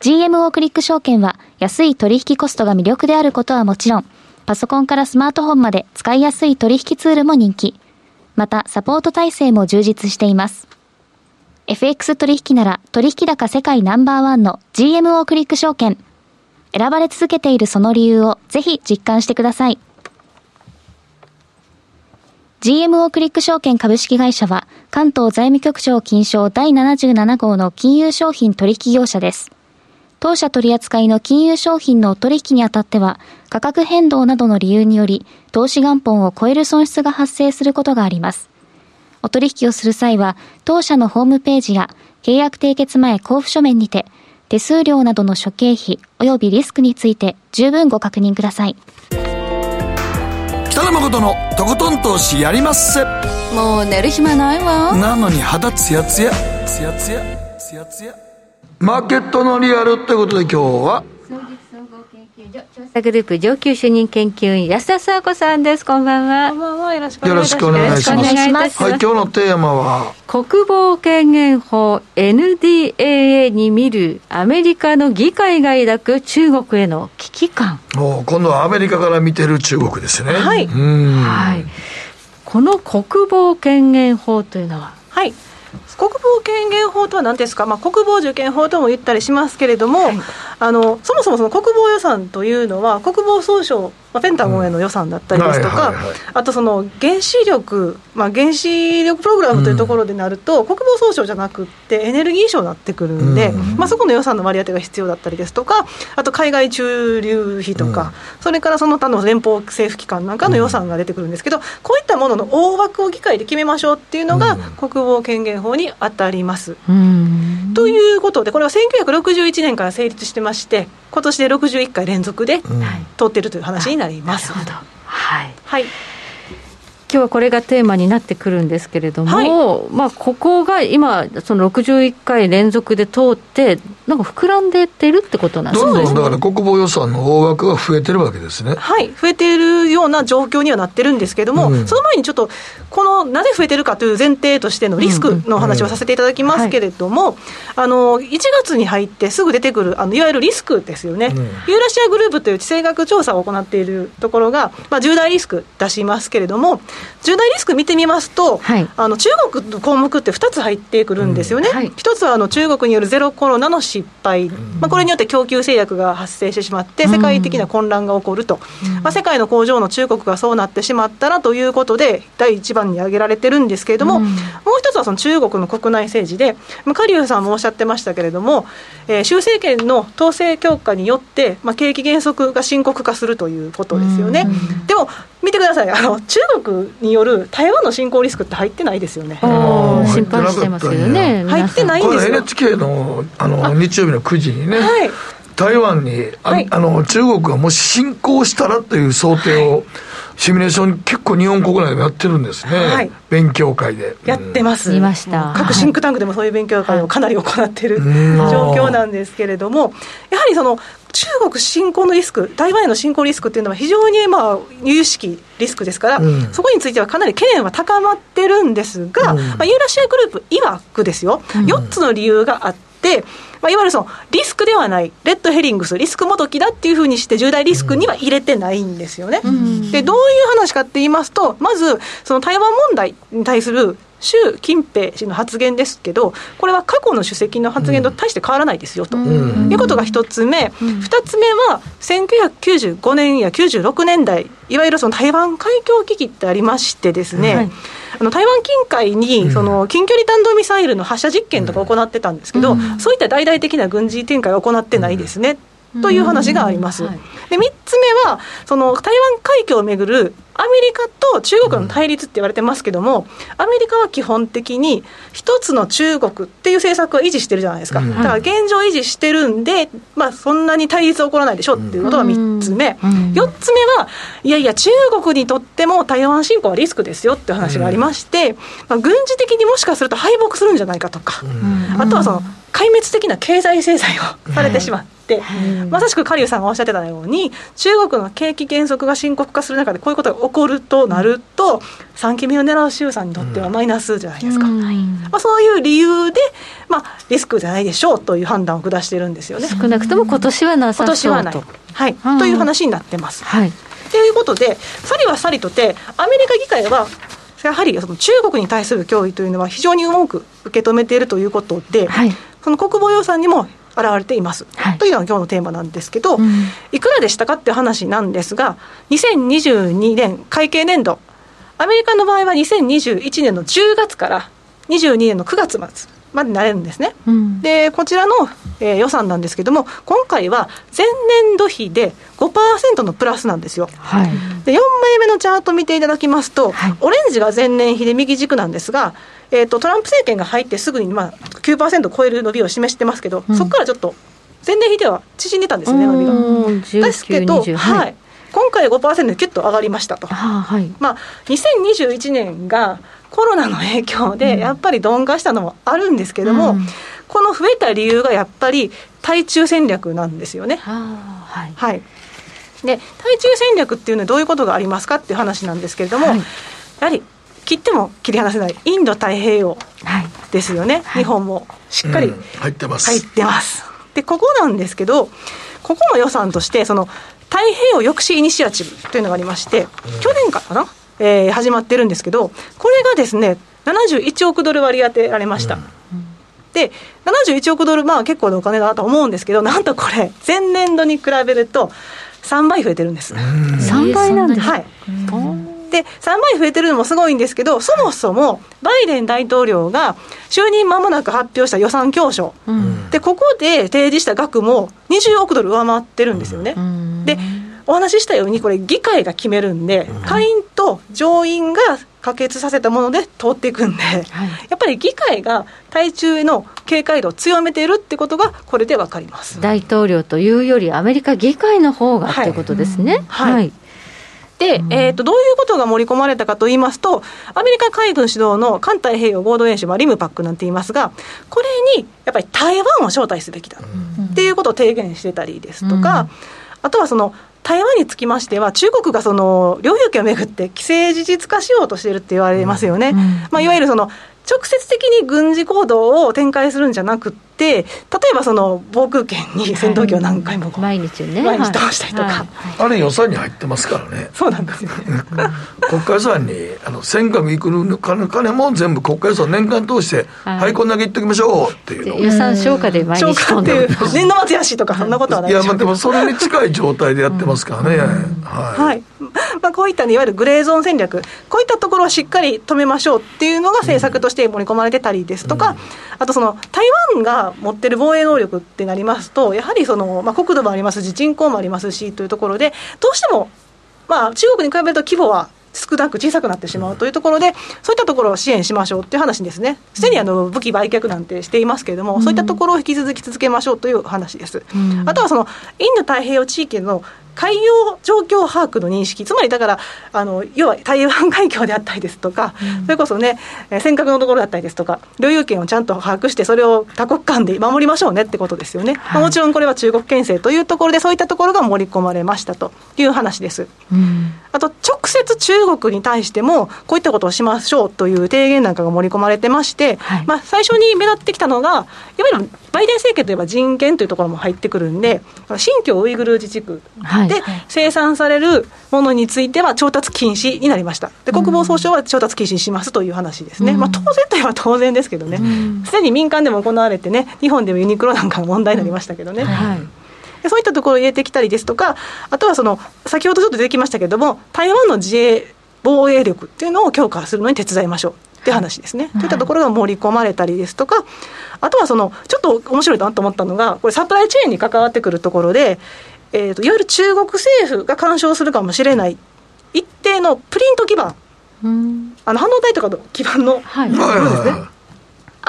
ジーエムオー クリック証券は安い取引コストが魅力であることはもちろん、パソコンからスマートフォンまで使いやすい取引ツールも人気、またサポート体制も充実しています。エフエックス 取引なら取引高世界ナンバーワンの ジーエムオー クリック証券。選ばれ続けているその理由をぜひ実感してください。ジーエムオー クリック証券株式会社は関東財務局長金賞だいななじゅうななごうの金融商品取引業者です。当社取扱いの金融商品の取引にあたっては価格変動などの理由により投資元本を超える損失が発生することがあります。お取引をする際は当社のホームページや契約締結前交付書面にて手数料などの諸経費及びリスクについて十分ご確認ください。北野誠のとことん投資やりまっせ。もう寝る暇ないわ。なのに肌ツヤツヤツヤツヤツヤツヤ。マーケットのリアルってことで今日は調査グループ上級主任研究員安田佐和子さんです。こんばんは。こんばんは。よろしくお願いします。はい、今日のテーマは国防権限法 エヌディーエーエー に見るアメリカの議会が抱く中国への危機感。お、今度はアメリカから見てる中国ですね。はい。うんはい、この国防権限法というのは、はい。国防権限法とは何ですか、まあ、国防受権法とも言ったりしますけれども、はい、あのそもそもその国防予算というのは国防総省、まあ、ペンタゴンへの予算だったりですとか、うんはいはいはい、あとその原子力、まあ、原子力プログラムというところでなると、うん、国防総省じゃなくってエネルギー省になってくるんで、うんまあ、そこの予算の割り当てが必要だったりですとか、あと海外駐留費とか、うん、それからその他の連邦政府機関なんかの予算が出てくるんですけど、こういったものの大枠を議会で決めましょうっていうのが国防権限法に当たります。うんということで、これはせんきゅうひゃくろくじゅういちねんから成立してまして、今年でろくじゅういっかい連続で通っているという話になります。うん、なるほど、はいはい、今日はこれがテーマになってくるんですけれども、はいまあ、ここが今そのろくじゅういっかい連続で通ってなんか膨らんでいってるってことなんですね。どんどんだから国防予算の大枠が増えてるわけですね。はい、増えているような状況にはなってるんですけども、うん、その前にちょっとこのなぜ増えてるかという前提としてのリスクの話をさせていただきますけれども、うんうんはい、あのいちがつに入ってすぐ出てくるあのいわゆるリスクですよね、うん、ユーラシアグループという地政学調査を行っているところが、まあ、重大リスク出しますけれども、重大リスク見てみますと、はい、あの中国の項目ってふたつ入ってくるんですよね、うんはい、ひとつはあの中国によるゼロコロナの失敗、まあ、これによって供給制約が発生してしまって世界的な混乱が起こると、うんまあ、世界の工場の中国がそうなってしまったらということでだいいちばんに挙げられてるんですけれども、うん、もう一つはその中国の国内政治で、まあ、カリオさんもおっしゃってましたけれども、えー、習政権の統制強化によって、まあ、景気減速が深刻化するということですよね、うん、でも見てください、あの中国による台湾の侵攻リスクって入ってないですよね。お心配してますよね。入ってないんですよ。これ エヌエイチケー の, あの日曜日のくじにね、はい、台湾にあ、はい、あの中国がもし侵攻したらという想定を、はい、シミュレーション結構日本国内でやってるんですね、はい、勉強会でやってます、うん、見ました。各シンクタンクでもそういう勉強会をかなり行ってる、はい、状況なんですけれども、やはりその中国侵攻のリスク、台湾への侵攻リスクっていうのは非常にまあ有識リスクですから、うん、そこについてはかなり懸念は高まってるんですが、うん、まあ、ユーラシアグループ曰くですよ、うん、よっつの理由があって、まあ、いわゆるそのリスクではないレッドヘリングス、リスクもどきだっていうふうにして重大リスクには入れてないんですよね、うん、でどういう話かって言いますと、まずその台湾問題に対する習近平氏の発言ですけど、これは過去の主席の発言と大して変わらないですよと、うん、いうことが一つ目、うん、二つ目はせんきゅうひゃくきゅうじゅうごねんやきゅうじゅうろくねんだい、いわゆるその台湾海峡危機ってありましてですね、はい、あの台湾近海にその近距離弾道ミサイルの発射実験とか行ってたんですけど、うん、そういった大々的な軍事展開は行ってないですね、うん、という話があります、うん、はい、でみっつめはその台湾海峡をめぐるアメリカと中国の対立って言われてますけども、アメリカは基本的に一つの中国っていう政策を維持してるじゃないですか、だから現状維持してるんで、まあ、そんなに対立は起こらないでしょうっていうことがみっつめ、よっつめはいやいや中国にとっても台湾侵攻はリスクですよっていう話がありまして、まあ、軍事的にもしかすると敗北するんじゃないかとか、あとはその壊滅的な経済制裁をされてしまって、まさしくカリュウさんがおっしゃってたように中国の景気減速が深刻化する中でこういうことが起こるとなるとさんきめを狙う習さんにとってはマイナスじゃないですか、うん、まあ、そういう理由で、まあ、リスクじゃないでしょうという判断を下してるんですよね。少なくとも今年はなさそうと、今年はない、はい、うん、という話になってます、はい、ということでさりはさりとてアメリカ議会はやはりその中国に対する脅威というのは非常に重く受け止めているということで、はい、その国防予算にも現れています、はい、というのが今日のテーマなんですけど、うん、いくらでしたかっていう話なんですが、にせんにじゅうにねん会計年度、アメリカの場合はにせんにじゅういちねんのじゅうがつからにじゅうにねんのくがつ末までになれるんですね、うん、でこちらの、えー、予算なんですけども、今回は前年度比で ごパーセント のプラスなんですよ、はい、でよんまいめのチャート見ていただきますと、はい、オレンジが前年比で右軸なんですが、えーと、トランプ政権が入ってすぐに、まあ、きゅうパーセント 超える伸びを示してますけど、うん、そこからちょっと前年比では縮んでたんですよね、伸びがじゅうきゅう、ですけど、にじゅう、はいはい、今回 ごパーセント でキュッと上がりましたと、はい、まあ、にせんにじゅういちねんがコロナの影響でやっぱり鈍化したのもあるんですけども、うん、この増えた理由がやっぱり対中戦略なんですよね、はい、はい、で対中戦略っていうのはどういうことがありますかっていう話なんですけれども、はい、やはり切っても切り離せないインド太平洋ですよね、はい、日本もしっかり入ってます、入ってます。でここなんですけど、ここの予算としてその太平洋抑止イニシアチブというのがありまして、うん、去年からかな、えー、始まってるんですけど、これがですねななじゅういちおくドル割り当てられました、うん、でななじゅういちおくドル、まあ結構のお金だなと思うんですけど、なんとこれ前年度に比べるとさんばい増えてるんです、うん、さんばいなんです、はい、うんでさんばい増えてるのもすごいんですけど、そもそもバイデン大統領が就任間もなく発表した予算教書、うん、でここで提示した額もにじゅうおくドル上回ってるんですよね、うん、でお話ししたようにこれ議会が決めるんで、下院と上院が可決させたもので通っていくんで、やっぱり議会が対中への警戒度を強めているってことがこれで分かります。大統領というよりアメリカ議会の方がってことですね、はい、はい、でえー、とどういうことが盛り込まれたかといいますと、アメリカ海軍主導の環太平洋合同演習、リムパックなんて言いますが、これにやっぱり台湾を招待すべきだっていうことを提言してたりですとか、うん、あとはその台湾につきましては中国がその領有権をめぐって規制事実化しようとしているって言われますよね、うんうん、まあ、いわゆるその直接的に軍事行動を展開するんじゃなくて、例えばその防空圏に戦闘機を何回も、はい、毎日ね、毎日倒したりとか、はいはいはい、あれ予算に入ってますからね。そうなんですよね国家予算にあの尖閣行くの金も全部国家予算年間通して、はい、はい、こんだけ言っておきましょうっていうの予算消化で毎日消化っていう年度末やしとかそんなことはないでしょういや、まあ、でもそれに近い状態でやってますからね、うん、はい、はい、まあ、こういった、ね、いわゆるグレーゾーン戦略、こういったところをしっかり止めましょうっていうのが政策として盛り込まれてたりですとか、うん、あとその台湾が持ってる防衛能力ってなりますと、やはりその、まあ、国土もありますし人口もありますしというところで、どうしても、まあ、中国に比べると規模は少なく小さくなってしまうというところで、そういったところを支援しましょうという話ですね。すでにあの武器売却なんてしていますけれども、そういったところを引き続き続けましょうという話です。あとはそのインド太平洋地域の海洋状況把握の認識、つまりだからあの要は台湾海峡であったりですとか、うん、それこそね尖閣のところだったりですとか、領有権をちゃんと把握してそれを多国間で守りましょうねってことですよね、はい、もちろんこれは中国憲政というところでそういったところが盛り込まれましたという話です、うん、あと直接中国に対してもこういったことをしましょうという提言なんかが盛り込まれてまして、はい、まあ、最初に目立ってきたのがいわゆるバイデン政権といえば人権というところも入ってくるんで、新疆ウイグル自治区、はいで、生産されるものについては調達禁止になりました。で、国防総省は調達禁止にしますという話ですね、うん、まあ、当然といえば当然ですけどね、すで、うん、に民間でも行われてね、日本でもユニクロなんかが問題になりましたけどね、うん、はい、でそういったところを入れてきたりですとか、あとはその先ほどちょっと出てきましたけども、台湾の自衛防衛力っていうのを強化するのに手伝いましょうって話ですね、はい、といったところが盛り込まれたりですとか、あとはそのちょっと面白いなと思ったのが、これサプライチェーンに関わってくるところで、えー、といわゆる中国政府が干渉するかもしれない一定のプリント基盤、うん、あの半導体とかの基盤の、はい、部分ですね、はい、あ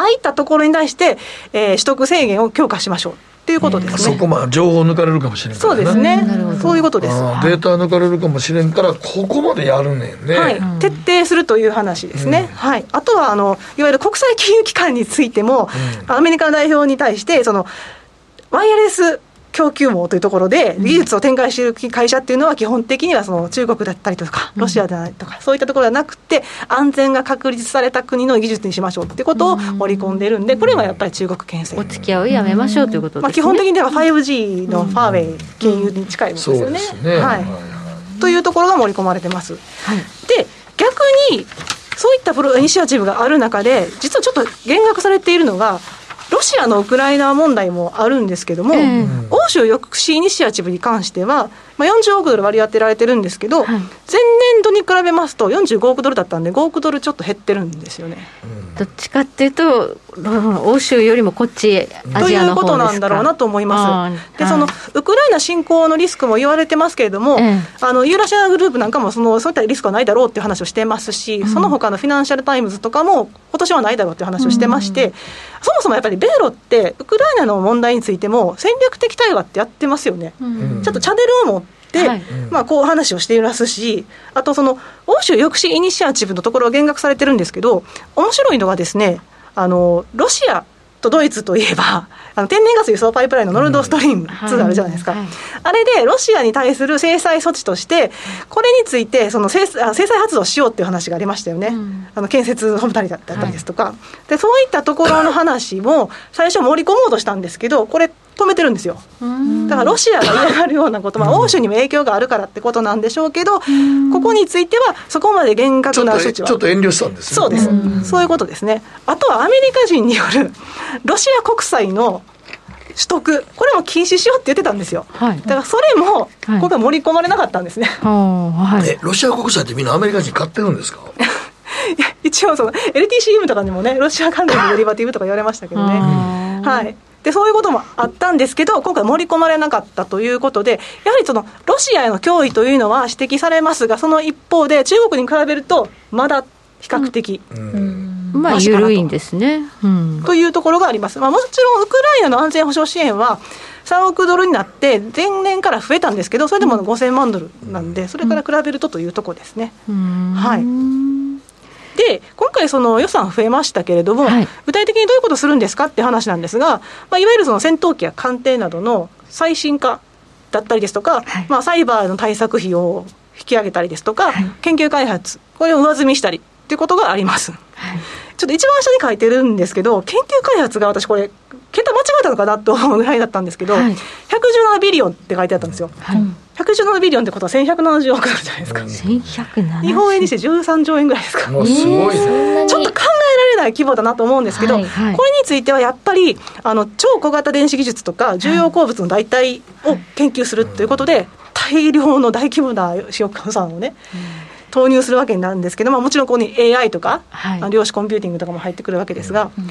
あいったところに対して、えー、取得制限を強化しましょうということですね。そこも情報抜かれるかもしれないから、ね、そうですね、うん、そういうことです。あー、データ抜かれるかもしれんからここまでやるねんね、はい、うん、徹底するという話ですね、うん、はい、あとはあのいわゆる国際金融機関についても、うん、アメリカの代表に対してそのワイヤレス供給網というところで技術を展開している会社っていうのは基本的にはその中国だったりとかロシアだったりとかそういったところではなくて、安全が確立された国の技術にしましょうってことを盛り込んでるんで、これはやっぱり中国牽制、お付き合いをやめましょうということですね、まあ、基本的には ファイブジー のファーウェイ経由に近いものですよね、そうですね、はい、というところが盛り込まれてます、はい、で逆にそういったプロイニシアチブがある中で実はちょっと減額されているのがロシアのウクライナ問題もあるんですけども、えー、欧州抑止イニシアチブに関しては、まあ、よんじゅうおくドル割り当てられてるんですけど、はい、前年度に比べますとよんじゅうごおくドルだったんでごおくドルちょっと減ってるんですよね、うん、どっちかっていうと欧州よりもこっちアジアの方ですかということなんだろうなと思います。で、そのウクライナ侵攻のリスクも言われてますけれども、えー、あのユーラシアグループなんかもそのそういったリスクはないだろうっていう話をしてますし、うん、その他のフィナンシャルタイムズとかも今年はないだろうっていう話をしてまして、うん、そもそもやっぱり米ロってウクライナの問題についても戦略的対話ってやってますよね、うん、ちょっとチャンネルを持って、はい、まあ、こう話をしていますし、あとその欧州抑止イニシアチブのところは減額されてるんですけど、面白いのがですね、あのロシアとドイツといえばあの天然ガス輸送パイプラインのノルドストリームツーあるじゃないですか、うん、はいはい、あれでロシアに対する制裁措置としてこれについてその 制, 制裁発動しようっていう話がありましたよね、うん、あの建設本部だったりですとか、はい、でそういったところの話も最初盛り込もうとしたんですけど、これ止めてるんですよ。だからロシアが嫌がるようなこと、まあ、欧州にも影響があるからってことなんでしょうけど、ここについてはそこまで厳格な措置はちょっと遠慮したんですね。そうです、うん、そういうことですね。あとはアメリカ人によるロシア国債の取得、これも禁止しようって言ってたんですよ、はい、だからそれも今回盛り込まれなかったんですね、はいはい、えロシア国債ってみんなアメリカ人買ってるんですか？いや一応その エルティーシーエム とかにもねロシア関連のデリバティブとか言われましたけどね、はい、でそういうこともあったんですけど今回盛り込まれなかったということで、やはりそのロシアへの脅威というのは指摘されますが、その一方で中国に比べるとまだ比較的、うんうん、まあ緩いんですね、うん、というところがあります、まあ、もちろんウクライナの安全保障支援はさんおくドルになって前年から増えたんですけど、それでもごせんまんドルなんでそれから比べるとというところですね、うん、はい。で今回その予算増えましたけれども、はい、具体的にどういうことするんですかって話なんですが、まあ、いわゆるその戦闘機や艦艇などの最新化だったりですとか、はい、まあ、サイバーの対策費を引き上げたりですとか、はい、研究開発これを上積みしたりということがあります、はい、ちょっと一番下に書いてるんですけど、研究開発が私これ桁間違えたのかなと思うぐらいだったんですけど、はい、ひゃくじゅうななビリオンって書いてあったんですよ、はい、ひゃくじゅうななビリオンってことはせんひゃくななじゅうおくドルじゃないですか、うん、日本円にしてじゅうさんちょうえんぐらいですか、もうすごいね、ちょっと考えられない規模だなと思うんですけど、はいはい、これについてはやっぱりあの超小型電子技術とか重要鉱物の代替を研究するということで、はいはい、大量の大規模な予算をね、うん、投入するわけになるんですけど、まあ、もちろんここに エーアイ とか、はい、量子コンピューティングとかも入ってくるわけですが、うんうん、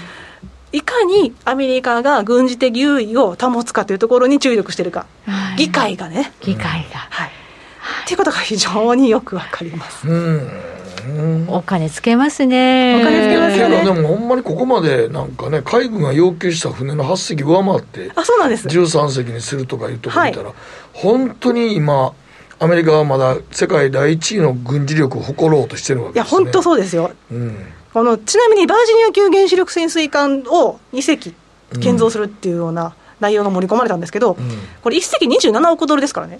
いかにアメリカが軍事的優位を保つかというところに注力しているか、はい、議会がね、議会が、はい、っていうことが非常によくわかります。うんお金つけますね。お金つけますよね。でもほんまにここまでなんかね、海軍が要求した船のはっ隻上回って、あ、そうなんです。じゅうさん隻にするとかいうとこ見たら、はい、本当に今アメリカはまだ世界第一位の軍事力を誇ろうとしてるわけですね。いや本当そうですよ。うん、このちなみにバージニア級原子力潜水艦をに隻建造するっていうような。うん内容が盛り込まれたんですけど、うん、これ一隻にじゅうななおくドルですからね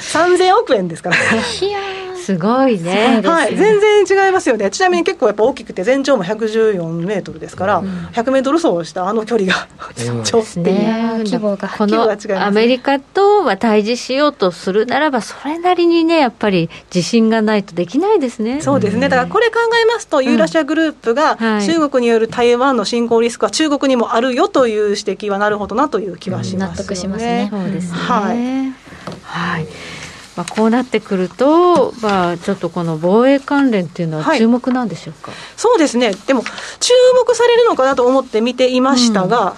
さんぜんおくえんですからいやすごい ね, ね、はい、全然違いますよね。ちなみに結構やっぱ大きくて全長もひゃくじゅうよんメートルですから、うん、ひゃくメートル走をしたあの距離が、うん、ちょっと、ね、規模がこのアメリカとは対峙しようとするならばそれなりにねやっぱり自信がないとできないですね。そうですね。だからこれ考えますと、うん、ユーラシアグループが中国による台湾の侵攻リスクは中国にもあるよという指摘はなるほどなという気はしますよね、うん、納得しますね。そうですね、はいはいまあ、こうなってくると、まあ、ちょっとこの防衛関連というのは注目なんでしょうか。はい、そうですね。でも注目されるのかなと思って見ていましたが、うん、あま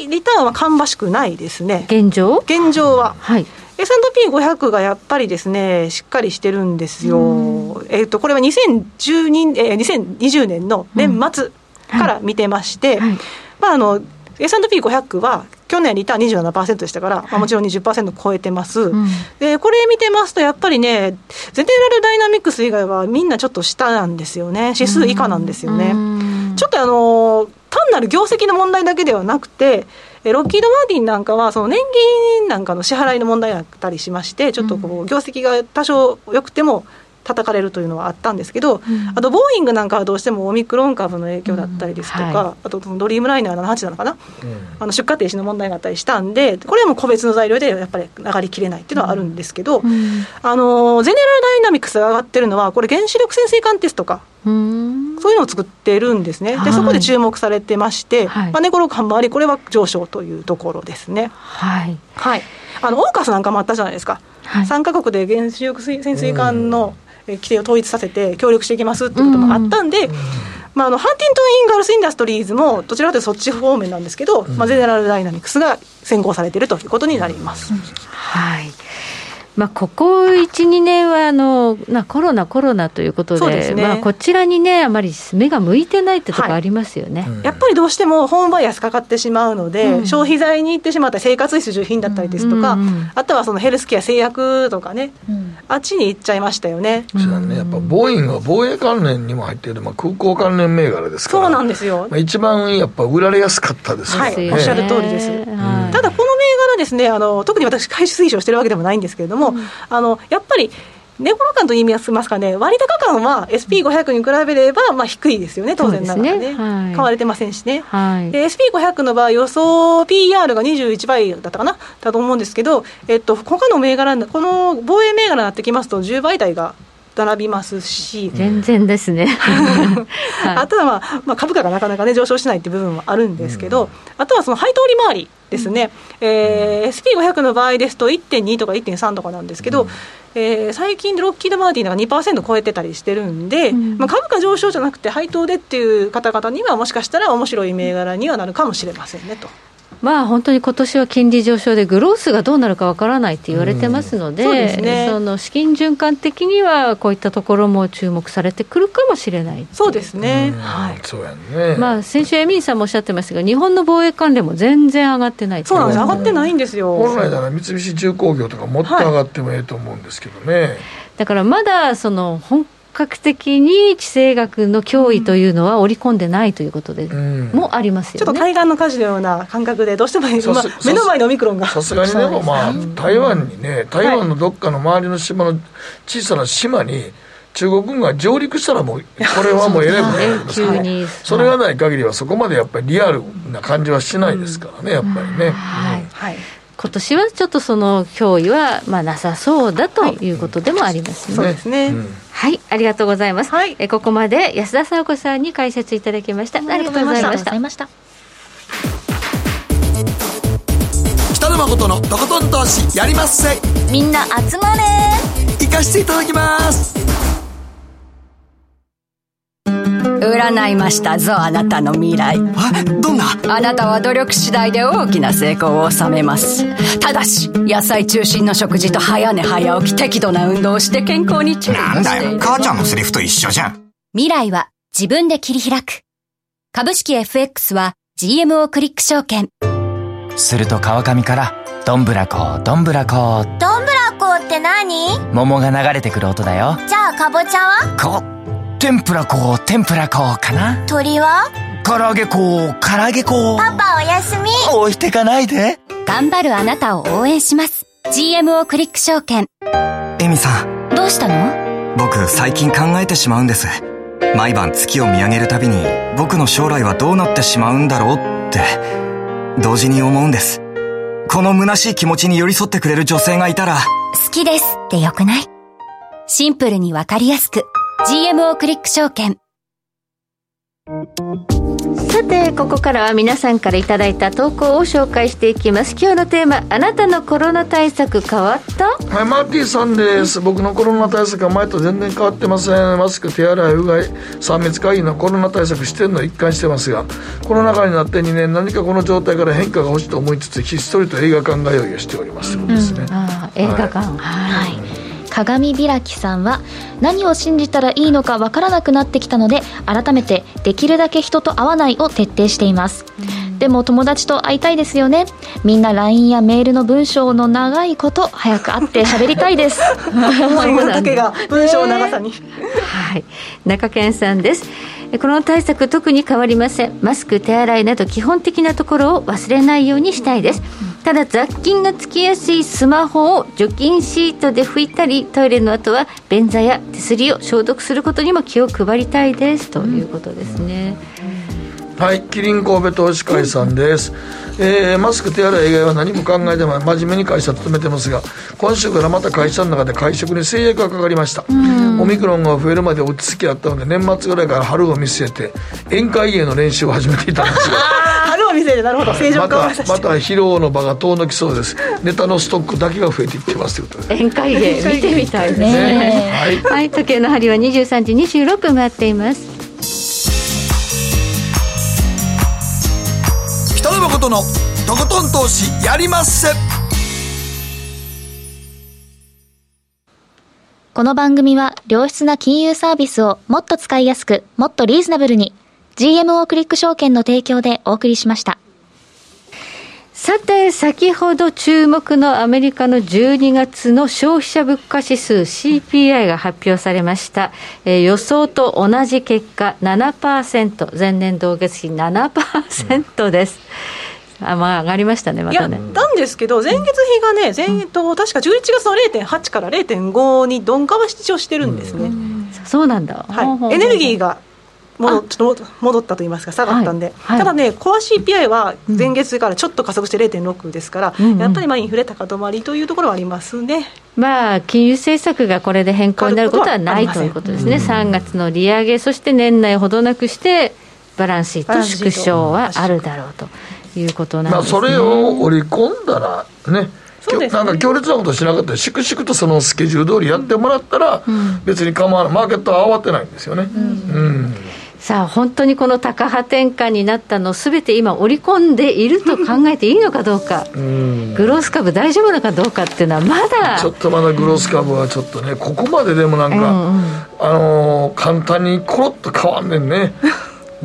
りリターンは芳しくないですね現状現状は、はい、エスアンドピーごひゃく がやっぱりですねしっかりしてるんですよ、うんえー、とこれはにせんじゅうにねんの年末から見てまして、うんはいはいまあ、あの エスアンドピーごひゃく は去年リターン にじゅうななパーセント でしたから、まあ、もちろん にじゅっパーセント 超えてます、うん、でこれ見てますとやっぱりねゼネラルダイナミクス以外はみんなちょっと下なんですよね。指数以下なんですよね、うん、ちょっとあの単なる業績の問題だけではなくてロッキードマーティンなんかはその年金なんかの支払いの問題だったりしましてちょっとこう業績が多少良くても叩かれるというのはあったんですけど、うん、あとボーイングなんかはどうしてもオミクロン株の影響だったりですとか、うんはい、あとドリームライナーななじゅうはちなのかな、うん、あの出荷停止の問題があったりしたんでこれはもう個別の材料でやっぱり上がりきれないっていうのはあるんですけど、うんうん、あのゼネラルダイナミクスが上がってるのはこれ原子力潜水艦テストか、うん、そういうのを作ってるんですね。でそこで注目されてまして、はいまあ、寝転感もありこれは上昇というところですね。はい、はい、あのオーカスなんかもあったじゃないですか、はい、さんカ国で原子力潜水艦の、うん規定を統一させて協力していきますっていうこともあったんで、うんうんまあ、あのハンティントン・インガールス・インダストリーズもどちらかというとそっち方面なんですけど、うんまあ、ゼネラルダイナミクスが先行されているということになります、うんはいまあ、ここ いち,に 年はあのなコロナコロナということ で, で、ねまあ、こちらにねあまり目が向いてないってとこありますよね、はいうん、やっぱりどうしてもホームバイアスかかってしまうので、うん、消費財に行ってしまったり生活必需品だったりですとか、うんうん、あとはそのヘルスケア製薬とかね、うん、あっちに行っちゃいましたよね。そうだね。やっぱボーイングは防衛関連にも入っている、まあ、空港関連銘柄ですからそうなんですよ、まあ、一番やっぱ売られやすかったですからね、はい、おっしゃる通りです、うん、ただこの銘柄ですねあの特に私買い推奨してるわけでもないんですけれどもうん、あのやっぱり値頃感と言いますかね割高感は エスピーごひゃく に比べればまあ低いですよね当然ながら ね, ね、はい、買われてませんしね、はい、で エスピーごひゃく の場合予想 ピーアール がにじゅういちばいだったかなだと思うんですけど、えっと、他の銘柄この防衛銘柄になってきますとじゅうばい台が並びますし全然ですねあとは、まあまあ、株価がなかなか、ね、上昇しないって部分もあるんですけど、うん、あとはその配当利回りですね、うんえー、エスピーごひゃく の場合ですと いってんに とか いってんさん とかなんですけど、うんえー、最近ロッキードマーティンが にパーセント 超えてたりしてるんで、うんまあ、株価上昇じゃなくて配当でっていう方々にはもしかしたら面白い銘柄にはなるかもしれませんねとまあ、本当に今年は金利上昇でグロースがどうなるかわからないって言われてますの で,、うん そ, うですね、その資金循環的にはこういったところも注目されてくるかもしれないそうですね、うんはいそうやねまあ、先週エミンさんもおっしゃってましたが日本の防衛関連も全然上がってないそうなんです上がってないんですよ。本来なら三菱重工業とかもっと上がってもいいと思うんですけどね、はい、だからまだその本本格的に地政学の脅威というのは織り込んでないということで、うん、もありますよね。ちょっと対岸の火事のような感覚でどうしても、まあ、目の前のオミクロンがさすがにでも、まあ、台湾にね台湾のどっかの周りの島の小さな島に中国軍が上陸したらもうこれはもうえらいことになりますから、ね、それがない限りはそこまでやっぱりリアルな感じはしないですからねやっぱりね、うん、はい、はい今年はちょっとその脅威はまあなさそうだということでもありますね、はいうん、そうですね、うん、はいありがとうございます、はい、えここまで安田佐和子さんに解説いただきました。ありがとうございました。北野誠のとことん投資やりまっせ。みんな集まれ行かしていただきます。占いましたぞ、あなたの未来。え、どんな？あなたは努力次第で大きな成功を収めます。ただし野菜中心の食事と早寝早起き、適度な運動をして健康に注意している。なんだよ、母ちゃんのセリフと一緒じゃん。未来は自分で切り開く。株式 エフエックス は ジーエム をクリック証券。すると川上から、どんぶらこどんぶらこ。どんぶらこって何？桃が流れてくる音だよ。じゃあかぼちゃは？こ、天ぷらこ天ぷらこかな。鳥は？唐揚げこ唐揚げこ。パパおやすみ。置いてかないで。頑張るあなたを応援します。ジーエム をクリック証券。エミさん。どうしたの？僕最近考えてしまうんです。毎晩月を見上げるたびに、僕の将来はどうなってしまうんだろうって同時に思うんです。この虚しい気持ちに寄り添ってくれる女性がいたら。好きですってよくない？シンプルにわかりやすく ジーエム をクリック証券。さてここからは皆さんからいただいた投稿を紹介していきます。今日のテーマ、あなたのコロナ対策変わった？はい、マーティーさんです。僕のコロナ対策は前と全然変わってません。マスク、手洗い、うがい、さん密会議のコロナ対策してるの一貫してますが、コロナ禍になってにねん、何かこの状態から変化が欲しいと思いつつ、ひっそりと映画館通いをしておりますということですね。うん、あ、映画館、はい、はい。鏡開きさんは、何を信じたらいいのか分からなくなってきたので、改めてできるだけ人と会わないを徹底しています。でも友達と会いたいですよね。みんな ライン やメールの文章の長いこと、早く会って喋りたいです。自分だけが文章の長さに、えーはい、中堅さんです。この対策特に変わりません。マスク、手洗いなど基本的なところを忘れないようにしたいです。ただ雑菌がつきやすいスマホを除菌シートで拭いたり、トイレの後は便座や手すりを消毒することにも気を配りたいですということですね。はい、キリン神戸投資会さんです。えー、マスク、手洗い以外は何も考えてない真面目に会社を勤めてますが、今週からまた会社の中で会食に制約がかかりました。オミクロンが増えるまで落ち着きあったので、年末ぐらいから春を見据えて宴会芸の練習を始めていたんですが春を見据えて、なるほど、正常化を目指して。また披露の場が遠のきそうです。ネタのストックだけが増えていってますということで、宴会芸見てみたいですね。はい、はい、時計の針はにじゅうさんじにじゅうろっぷん回っています。とことん投資やりまっせ。この番組は良質な金融サービスをもっと使いやすく、もっとリーズナブルに ジーエムオー クリック証券の提供でお送りしました。さて先ほど注目のアメリカのじゅうにがつの消費者物価指数 シーピーアイ が発表されました。えー、予想と同じ結果 ななパーセント、 前年同月比 ななパーセント です。あ、まあ、上がりましたね、またね。いや、なんですけど前月比がね、前と確かじゅういちがつの れいてんはち から れいてんご に鈍化は一応してるんですね。うん、そうなんだ、はい、エネルギーが戻, ちょっと戻ったと言いますか、下がったんで、はいはい、ただね、コア シーピーアイ は前月からちょっと加速して れいてんろく ですから、うんうん、やっぱりまあインフレ高止まりというところはありますね。まあ、金融政策がこれで変更になることはないということですね。うん、さんがつの利上げ、そして年内ほどなくしてバランスシート縮小はあるだろうということなんですね。まあ、それを織り込んだらね、ね、なんか強烈なことしなかったら、粛々とそのスケジュール通りやってもらったら、うん、別に構わない、マーケットは慌てないんですよね。うんうん、さあ本当にこの高波転換になったのを全て今織り込んでいると考えていいのかどうかうん、グロース株大丈夫なのかどうかっていうのはまだちょっと、まだグロース株はちょっとね、ここまででもなんか、うんうん、あのー、簡単にコロッと変わんねんね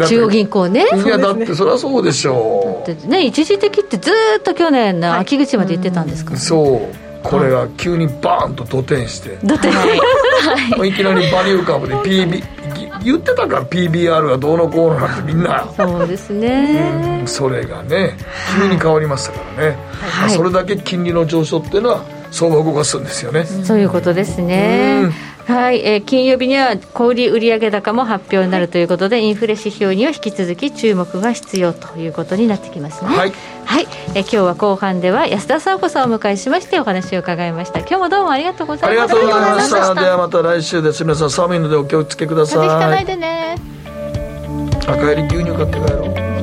中央銀行ね。いやだってそりゃそうでしょう。だってね、一時的ってずっと去年の秋口まで言ってたんですから、ね、はい、そう、これが急にバーンと土転して土転、はい、いきなりバリュー株で ピービー 言ってたから ピービーアール がどうのこうのなんて、みんなそうですね、うん、それがね急に変わりましたからね。はい、まあ、それだけ金利の上昇っていうのは相場を動かすんですよね。そういうことですね。うん、はい、えー、金曜日には小売売上高も発表になるということで、はい、インフレ指標には引き続き注目が必要ということになってきますね。はい、はい、えー、今日は後半では安田佐和子さんをお迎えしましてお話を伺いました。今日もどうもありがとうございました。ありがとうございました。ではまた来週です。皆さん寒いのでお気をつけください。風邪ひかないでね。赤い牛乳買って帰ろう。